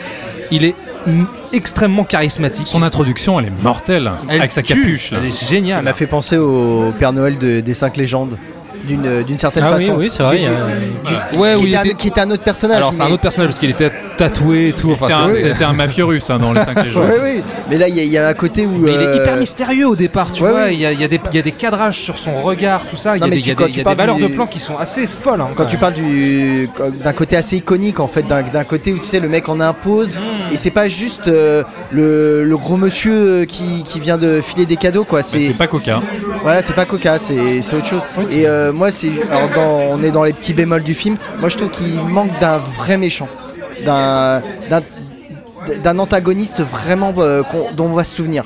Il est m- extrêmement charismatique. Son introduction, elle est mortelle, elle avec sa capuche. Là. Elle est géniale. Elle m'a fait penser au Père Noël de, des cinq légendes. D'une, d'une certaine ah façon. Ah oui, oui, c'est vrai. Qui, qui, ouais, qui, était était... Un, qui était un autre personnage. Alors, mais... c'est un autre personnage parce qu'il était tatoué et tout. Enfin, c'était, un, c'était un mafieux russe hein, dans les cinq légendes. Oui, oui. Mais là, il y, y a un côté où. Mais euh... il est hyper mystérieux au départ, tu ouais, vois. Il oui. y, y, y a des cadrages sur son regard, tout ça. Il y a des, tu, y a des, y a des valeurs du... de plan qui sont assez folles. Hein, quand, quand tu parles du... d'un côté assez iconique, en fait, d'un, d'un côté où tu sais, le mec en impose. Mm. Et c'est pas juste euh, le, le gros monsieur qui, qui vient de filer des cadeaux, quoi. C'est, c'est pas Coca. Voilà, c'est pas Coca, c'est, c'est autre chose. Et euh, moi, c'est, alors dans, on est dans les petits bémols du film. Moi, je trouve qu'il manque d'un vrai méchant, d'un, d'un, d'un antagoniste vraiment euh, dont on va se souvenir.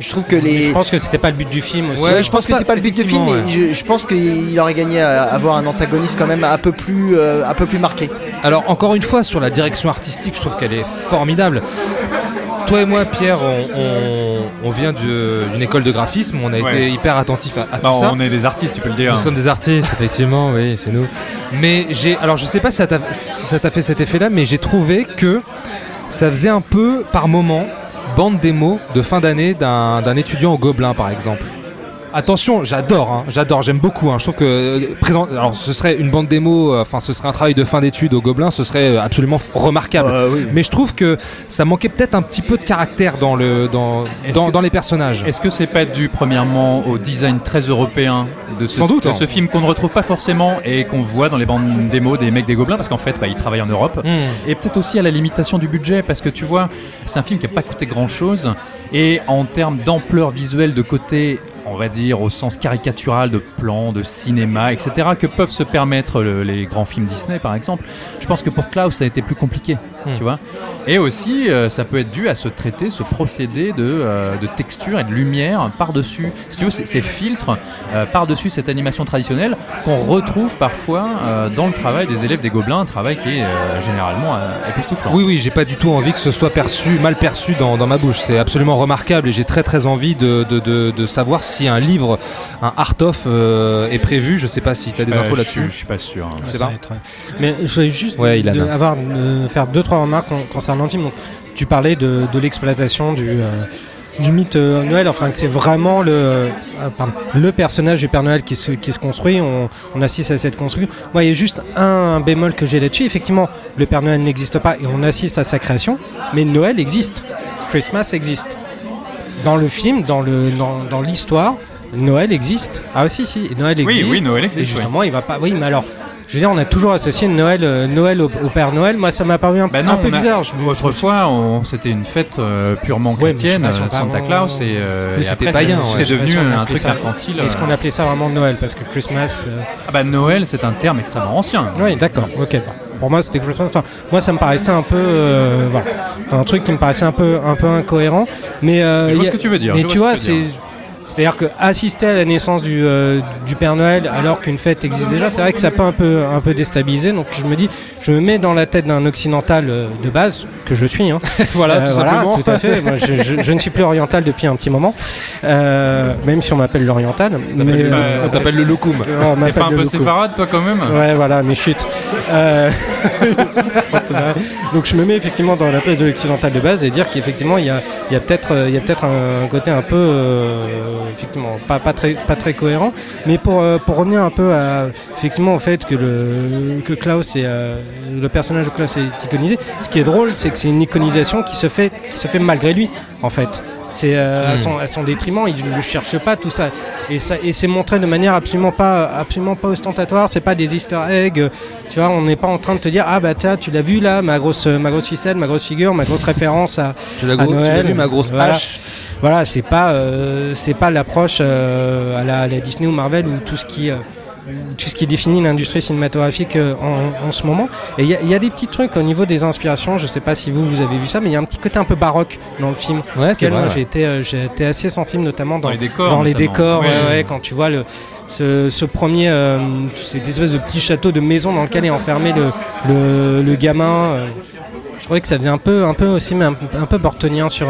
Je trouve que les. Je pense que c'était pas le but du film aussi. Ouais, je pense que c'est pas le but du film, mais ouais. je, je pense qu'il aurait gagné à avoir un antagoniste quand même un peu plus, euh, un peu plus marqué. Alors, encore une fois, sur la direction artistique, je trouve qu'elle est formidable. Toi et moi, Pierre, on, on, on vient du, d'une école de graphisme, on a ouais. été hyper attentifs à, à bah, tout ça. On est des artistes, tu peux le dire. Nous sommes des artistes, effectivement, oui, c'est nous. Mais j'ai, alors je sais pas si ça, t'a, si ça t'a fait cet effet-là, mais j'ai trouvé que ça faisait un peu, par moment, bande démo de fin d'année d'un, d'un étudiant au Gobelin, par exemple. Attention, j'adore, hein, j'adore, j'aime beaucoup. Hein, je trouve que euh, présent, alors ce serait une bande démo, enfin euh, ce serait un travail de fin d'études au Gobelin, ce serait absolument f- remarquable. Euh, oui. Mais je trouve que ça manquait peut-être un petit peu de caractère dans le, dans, dans, que, dans les personnages. Est-ce que c'est pas dû premièrement au design très européen de ce, Sans doute, de hein. ce film qu'on ne retrouve pas forcément et qu'on voit dans les bandes démo des mecs des Gobelins, parce qu'en fait bah, ils travaillent en Europe, mmh. et peut-être aussi à la limitation du budget, parce que tu vois, c'est un film qui a pas coûté grand-chose et en termes d'ampleur visuelle, de côté, on va dire au sens caricatural de plans, de cinéma, et cetera, que peuvent se permettre le, les grands films Disney, par exemple. Je pense que pour Klaus, ça a été plus compliqué, mmh. tu vois. Et aussi, euh, ça peut être dû à ce traité, ce procédé de, euh, de texture et de lumière par-dessus, si tu veux, ces, ces filtres euh, par-dessus cette animation traditionnelle qu'on retrouve parfois euh, dans le travail des élèves des Gobelins, un travail qui est euh, généralement époustouflant. Euh, oui, oui, j'ai pas du tout envie que ce soit perçu, mal perçu dans, dans ma bouche. C'est absolument remarquable et j'ai très très envie de, de, de, de savoir si. Si un livre, un art-off euh, est prévu, je sais pas si tu as des euh, infos là-dessus. Je suis pas sûr. Hein. Je sais pas. Être, ouais. Mais je voulais juste ouais, de, avoir, de, faire deux trois remarques con, concernant le film. Donc, tu parlais de, de l'exploitation du, euh, du mythe euh, Noël. Enfin, que c'est vraiment le, euh, pardon, le personnage du Père Noël qui se, qui se construit. On, on assiste à cette construction. Moi, il y a juste un bémol que j'ai là-dessus. Effectivement, le Père Noël n'existe pas et on assiste à sa création. Mais Noël existe. Christmas existe. Dans le film, dans, le, dans, dans l'histoire, Noël existe. Ah, si, si, Noël existe. Oui, oui, Noël existe. Et justement, oui. il va pas. Oui, mais alors, Je veux dire, on a toujours associé Noël, euh, Noël au, au Père Noël. Moi, ça m'a paru un, bah non, un peu a, bizarre. Je, autrefois, on, c'était une fête euh, purement chrétienne, ouais, Santa vraiment... Claus, et, euh, et c'était après, païen. C'est, ouais, c'est devenu un truc ça... mercantile. Est-ce qu'on appelait ça vraiment Noël? Parce que Christmas... Euh... Ah bah Noël, c'est un terme extrêmement ancien. Oui, d'accord, ok. Bah. Pour moi, c'était enfin, moi, ça me paraissait un peu, euh, voilà, un truc qui me paraissait un peu, un peu incohérent. Mais, euh, mais je vois a... ce que tu veux dire. Mais tu vois, ce c'est, c'est-à-dire que assister à la naissance du, euh, du Père Noël alors qu'une fête existe déjà, c'est vrai que ça peut un peu, un peu déstabiliser. Donc je me dis, je me mets dans la tête d'un occidental euh, de base que je suis. Hein. voilà, euh, tout voilà, simplement. Tout à fait. moi, je, je, je ne suis plus oriental depuis un petit moment, euh, même si on m'appelle l'oriental. On t'appelle, mais, bah, euh, on t'appelle le loukoum. On t'es pas un peu séfarade, toi, quand même? Ouais, voilà, mais chut. Euh... Donc je me mets effectivement dans la place de l'occidental de base et dire qu'effectivement il y a, il y a peut-être, il y a peut-être un côté un peu euh, effectivement pas, pas très, pas très cohérent. Mais pour euh, pour revenir un peu à effectivement au fait que le que Klaus est euh, le personnage de Klaus est iconisé. Ce qui est drôle, c'est que c'est une iconisation qui se fait, qui se fait malgré lui en fait. C'est euh, mmh. à, son, à son détriment, il ne le cherche pas tout ça et, ça, et c'est montré de manière absolument pas, absolument pas ostentatoire. C'est pas des Easter eggs, tu vois. On n'est pas en train de te dire ah bah tiens, tu l'as vu là, ma grosse, ma grosse ficelle, ma grosse figure, ma grosse référence à, tu l'as à gros, Noël. Tu l'as vu, ma grosse voilà. hache. Voilà, c'est pas, euh, c'est pas l'approche euh, à, la, à la Disney ou Marvel ou tout ce qui. Euh, tout ce qui définit l'industrie cinématographique en, en ce moment. Et il y, y a des petits trucs au niveau des inspirations, je sais pas si vous vous avez vu ça, mais il y a un petit côté un peu baroque dans le film. Ouais, c'est vrai, moi, ouais. j'ai, été, euh, j'ai été assez sensible notamment dans, dans les décors, dans les décors ouais, ouais, ouais, quand tu vois le, ce, ce premier euh, cette espèce de petit château de maison dans lequel est enfermé le, le, le gamin euh, je trouvais que ça faisait un peu, un peu aussi mais un, un peu bortonien sur,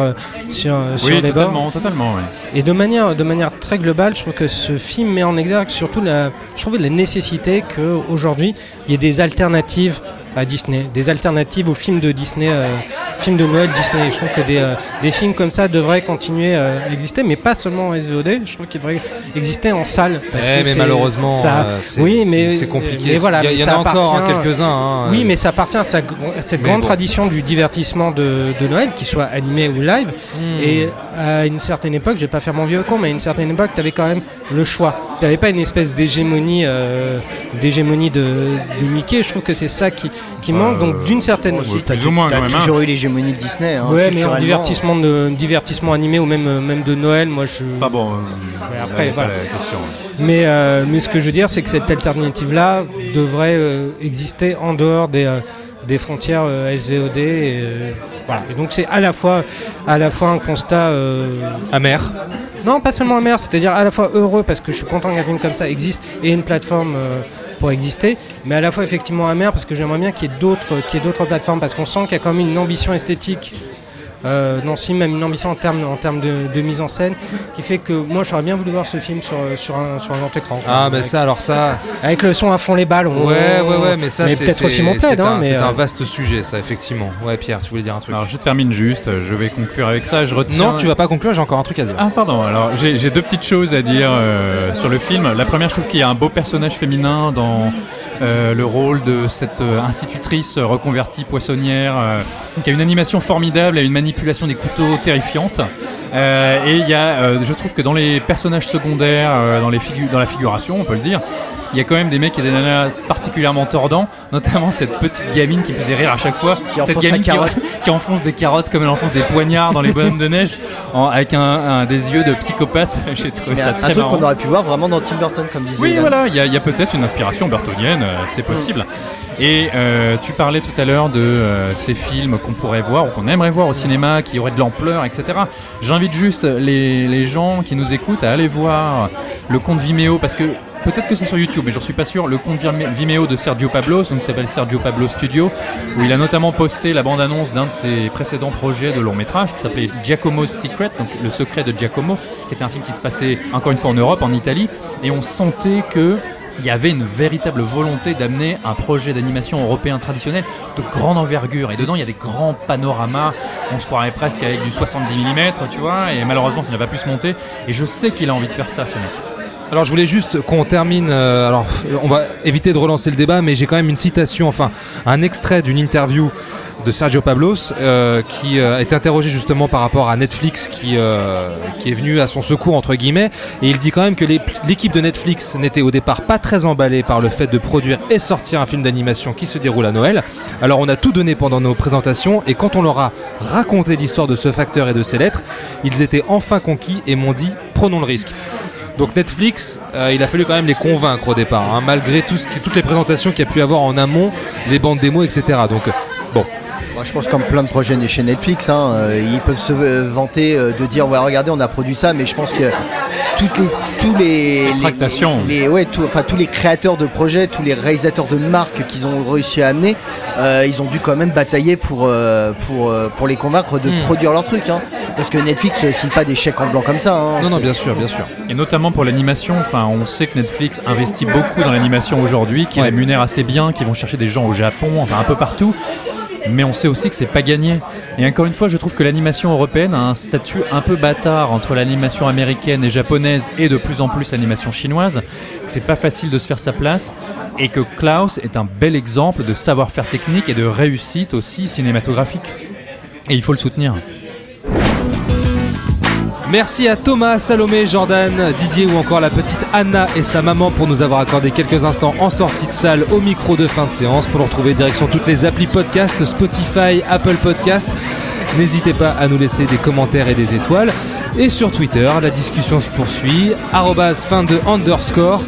sur, sur oui, les bords. Oui, totalement. Oui. Et de manière, de manière très globale, je trouve que ce film met en exergue surtout la, je trouve la nécessité qu'aujourd'hui, il y ait des alternatives à Disney, des alternatives aux films de Disney, euh, films de Noël Disney. Je trouve que des, euh, des films comme ça devraient continuer euh, à exister, mais pas seulement en S V O D. Je trouve qu'ils devraient exister en salle. Parce eh, que mais c'est, malheureusement, ça, euh, c'est, oui, mais, c'est, c'est compliqué. Mais voilà, il y, mais y, y en a encore hein, quelques-uns. Hein, oui, mais ça appartient à, sa, à cette grande bon. tradition du divertissement de, de Noël, qu'il soit animé ou live. Hmm. Et à une certaine époque, je vais pas faire mon vieux con, mais à une certaine époque, tu avais quand même le choix. Tu n'avais pas une espèce d'hégémonie, euh, d'hégémonie de, de Mickey. Je trouve que c'est ça qui qui manque euh, donc d'une certaine ouais, t'as, plus ou moins t'as toujours même. eu l'hégémonie de Disney hein, ouais mais en divertissement de divertissement animé ou même même de Noël moi je pas bon euh, mais après voilà mais euh, mais ce que je veux dire c'est que cette alternative là devrait euh, exister en dehors des euh, des frontières euh, S V O D et, euh, voilà et donc c'est à la fois à la fois un constat euh, amer. Non, pas seulement amer, c'est-à-dire à la fois heureux parce que je suis content qu'un film comme ça existe et une plateforme euh, pour exister, mais à la fois effectivement amer parce que j'aimerais bien qu'il y ait d'autres, qu'il y ait d'autres plateformes parce qu'on sent qu'il y a quand même une ambition esthétique euh, dans ce film, même une ambition en termes, en termes de, de mise en scène qui fait que moi j'aurais bien voulu voir ce film sur, sur, un, sur un grand écran. Ah ben bah ça alors ça... Avec le son à fond les balles. On... Ouais ouais ouais mais ça mais c'est, peut-être c'est, aussi mon plaid, c'est, hein, un, mais c'est euh... un vaste sujet ça effectivement. Ouais Pierre tu voulais dire un truc. Alors je termine juste, je vais conclure avec ça, je retiens... Non tu vas pas conclure, j'ai encore un truc à dire. Ah pardon alors j'ai, j'ai deux petites choses à dire euh, sur le film. La première je trouve qu'il y a un beau personnage féminin dans... Euh, le rôle de cette euh, institutrice reconvertie poissonnière euh, qui a une animation formidable, a une manipulation des couteaux terrifiante. Euh, et il y a, euh, je trouve que dans les personnages secondaires, euh, dans, les figu- dans la figuration, on peut le dire, il y a quand même des mecs et des nanas particulièrement tordants, notamment cette petite gamine qui faisait rire à chaque fois, qui cette gamine qui, qui enfonce des carottes comme elle enfonce des poignards dans les bonhommes de neige, en, avec un, un des yeux de psychopathe. J'ai trouvé mais ça un, très un truc marrant. Qu'on aurait pu voir vraiment dans Tim Burton, comme disait. Oui, Ilan. Voilà, il y, y a peut-être une inspiration burtonienne, euh, c'est possible. Mm. Et euh, tu parlais tout à l'heure de euh, ces films qu'on pourrait voir ou qu'on aimerait voir au cinéma, qui auraient de l'ampleur, et cetera. J'invite juste les, les gens qui nous écoutent à aller voir le compte Vimeo, parce que peut-être que c'est sur YouTube, mais j'en suis pas sûr, le compte Vimeo de Sergio Pablos, donc ça s'appelle Sergio Pablos Studio, où il a notamment posté la bande-annonce d'un de ses précédents projets de long métrage qui s'appelait Giacomo's Secret, donc le secret de Giacomo, qui était un film qui se passait encore une fois en Europe, en Italie, et on sentait que... il y avait une véritable volonté d'amener un projet d'animation européen traditionnel de grande envergure. Et dedans, il y a des grands panoramas. On se croirait presque avec du soixante-dix millimètres, tu vois. Et malheureusement, ça n'a pas pu se monter. Et je sais qu'il a envie de faire ça, ce mec. Alors je voulais juste qu'on termine, euh, alors on va éviter de relancer le débat, mais j'ai quand même une citation, enfin un extrait d'une interview de Sergio Pablos euh, qui euh, est interrogé justement par rapport à Netflix qui, euh, qui est venu à son secours entre guillemets, et il dit quand même que les, l'équipe de Netflix n'était au départ pas très emballée par le fait de produire et sortir un film d'animation qui se déroule à Noël. Alors on a tout donné pendant nos présentations, et quand on leur a raconté l'histoire de ce facteur et de ses lettres, ils étaient enfin conquis et m'ont dit prenons le risque. Donc Netflix, euh, il a fallu quand même les convaincre au départ, hein, malgré tout ce qui, toutes les présentations qu'il y a pu avoir en amont, les bandes démos, et cetera. Donc bon. Moi, je pense comme plein de projets chez Netflix, hein, euh, ils peuvent se euh, vanter euh, de dire ouais regardez on a produit ça, mais je pense que toutes les tous les, les tractations, les, les, ouais, tout, enfin tous les créateurs de projets, tous les réalisateurs de marques qu'ils ont réussi à amener, euh, ils ont dû quand même batailler pour euh, pour euh, pour les convaincre de mmh. produire leur truc, hein, parce que Netflix ne signe pas des chèques en blanc comme ça. Hein, non c'est... non bien sûr bien sûr. Et notamment pour l'animation, enfin on sait que Netflix investit beaucoup dans l'animation aujourd'hui, qui ouais. rémunère assez bien, qui vont chercher des gens au Japon, enfin un peu partout. Mais on sait aussi que c'est pas gagné. Et encore une fois, je trouve que l'animation européenne a un statut un peu bâtard entre l'animation américaine et japonaise, et de plus en plus l'animation chinoise, que c'est pas facile de se faire sa place, et que Klaus est un bel exemple de savoir-faire technique et de réussite aussi cinématographique. Et il faut le soutenir. Merci à Thomas, Salomé, Jordan, Didier ou encore la petite Anna et sa maman pour nous avoir accordé quelques instants en sortie de salle au micro de fin de séance. Pour nous retrouver direction toutes les applis podcast, Spotify, Apple Podcast. N'hésitez pas à nous laisser des commentaires et des étoiles. Et sur Twitter, la discussion se poursuit. Arrobase fin de underscore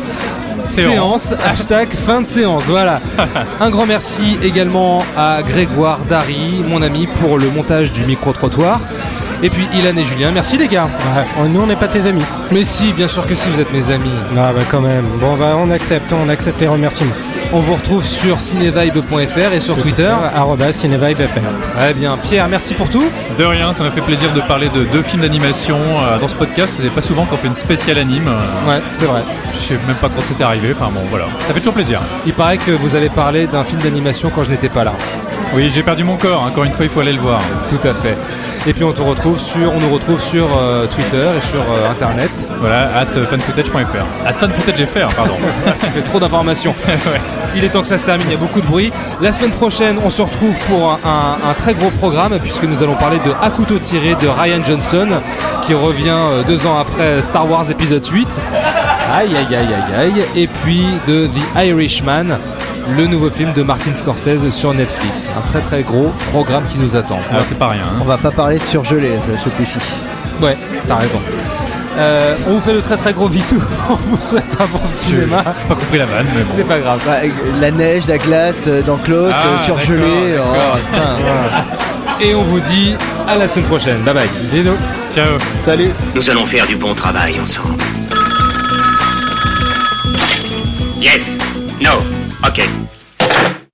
séance, séance hashtag fin de séance. Voilà. Un grand merci également à Grégoire Dary, mon ami, pour le montage du micro-trottoir. Et puis Ilan et Julien, merci les gars. Ouais. Nous on n'est pas tes amis. Mais si, bien sûr que si, vous êtes mes amis. Ah bah quand même. Bon bah on accepte, on accepte les remerciements. On vous retrouve sur cinévibe point fr et sur je Twitter arobase cinévibe point fr. Très bien. Pierre, merci pour tout. De rien, ça m'a fait plaisir de parler de deux films d'animation dans ce podcast. C'est pas souvent qu'on fait une spéciale anime. Ouais, c'est vrai. Je sais même pas quand c'était arrivé. Enfin bon, voilà. Ça fait toujours plaisir. Il paraît que vous avez parlé d'un film d'animation quand je n'étais pas là. Oui, j'ai perdu mon corps. Encore une fois, il faut aller le voir. Tout à fait. Et puis on te retrouve sur, on nous retrouve sur euh, Twitter et sur euh, Internet. Voilà, at fanfootage point fr. At fanfootage point fr, pardon. Ça fait trop d'informations. Ouais. Il est temps que ça se termine, il y a beaucoup de bruit. La semaine prochaine, on se retrouve pour un, un, un très gros programme, puisque nous allons parler de À couteau tiré de Ryan Johnson, qui revient euh, deux ans après Star Wars épisode huit. Aïe, aïe, aïe, aïe, aïe. Et puis de The Irishman, le nouveau film de Martin Scorsese sur Netflix. Un très très gros programme qui nous attend. Ah, c'est pas rien. Hein. On va pas parler de surgelé ce coup-ci. Ouais, t'as raison. Euh, on vous fait de très très gros bisous. On vous souhaite un bon cinéma. J'ai pas compris la vanne, mais bon. C'est pas grave. Bah, la neige, la glace, euh, dans Klaus, ah, euh, surgelé. D'accord, d'accord. Oh, putain, voilà. Et on vous dit à la semaine prochaine. Bye bye. Bisous. Ciao. Salut. Nous allons faire du bon travail ensemble. Yes. No. Okay.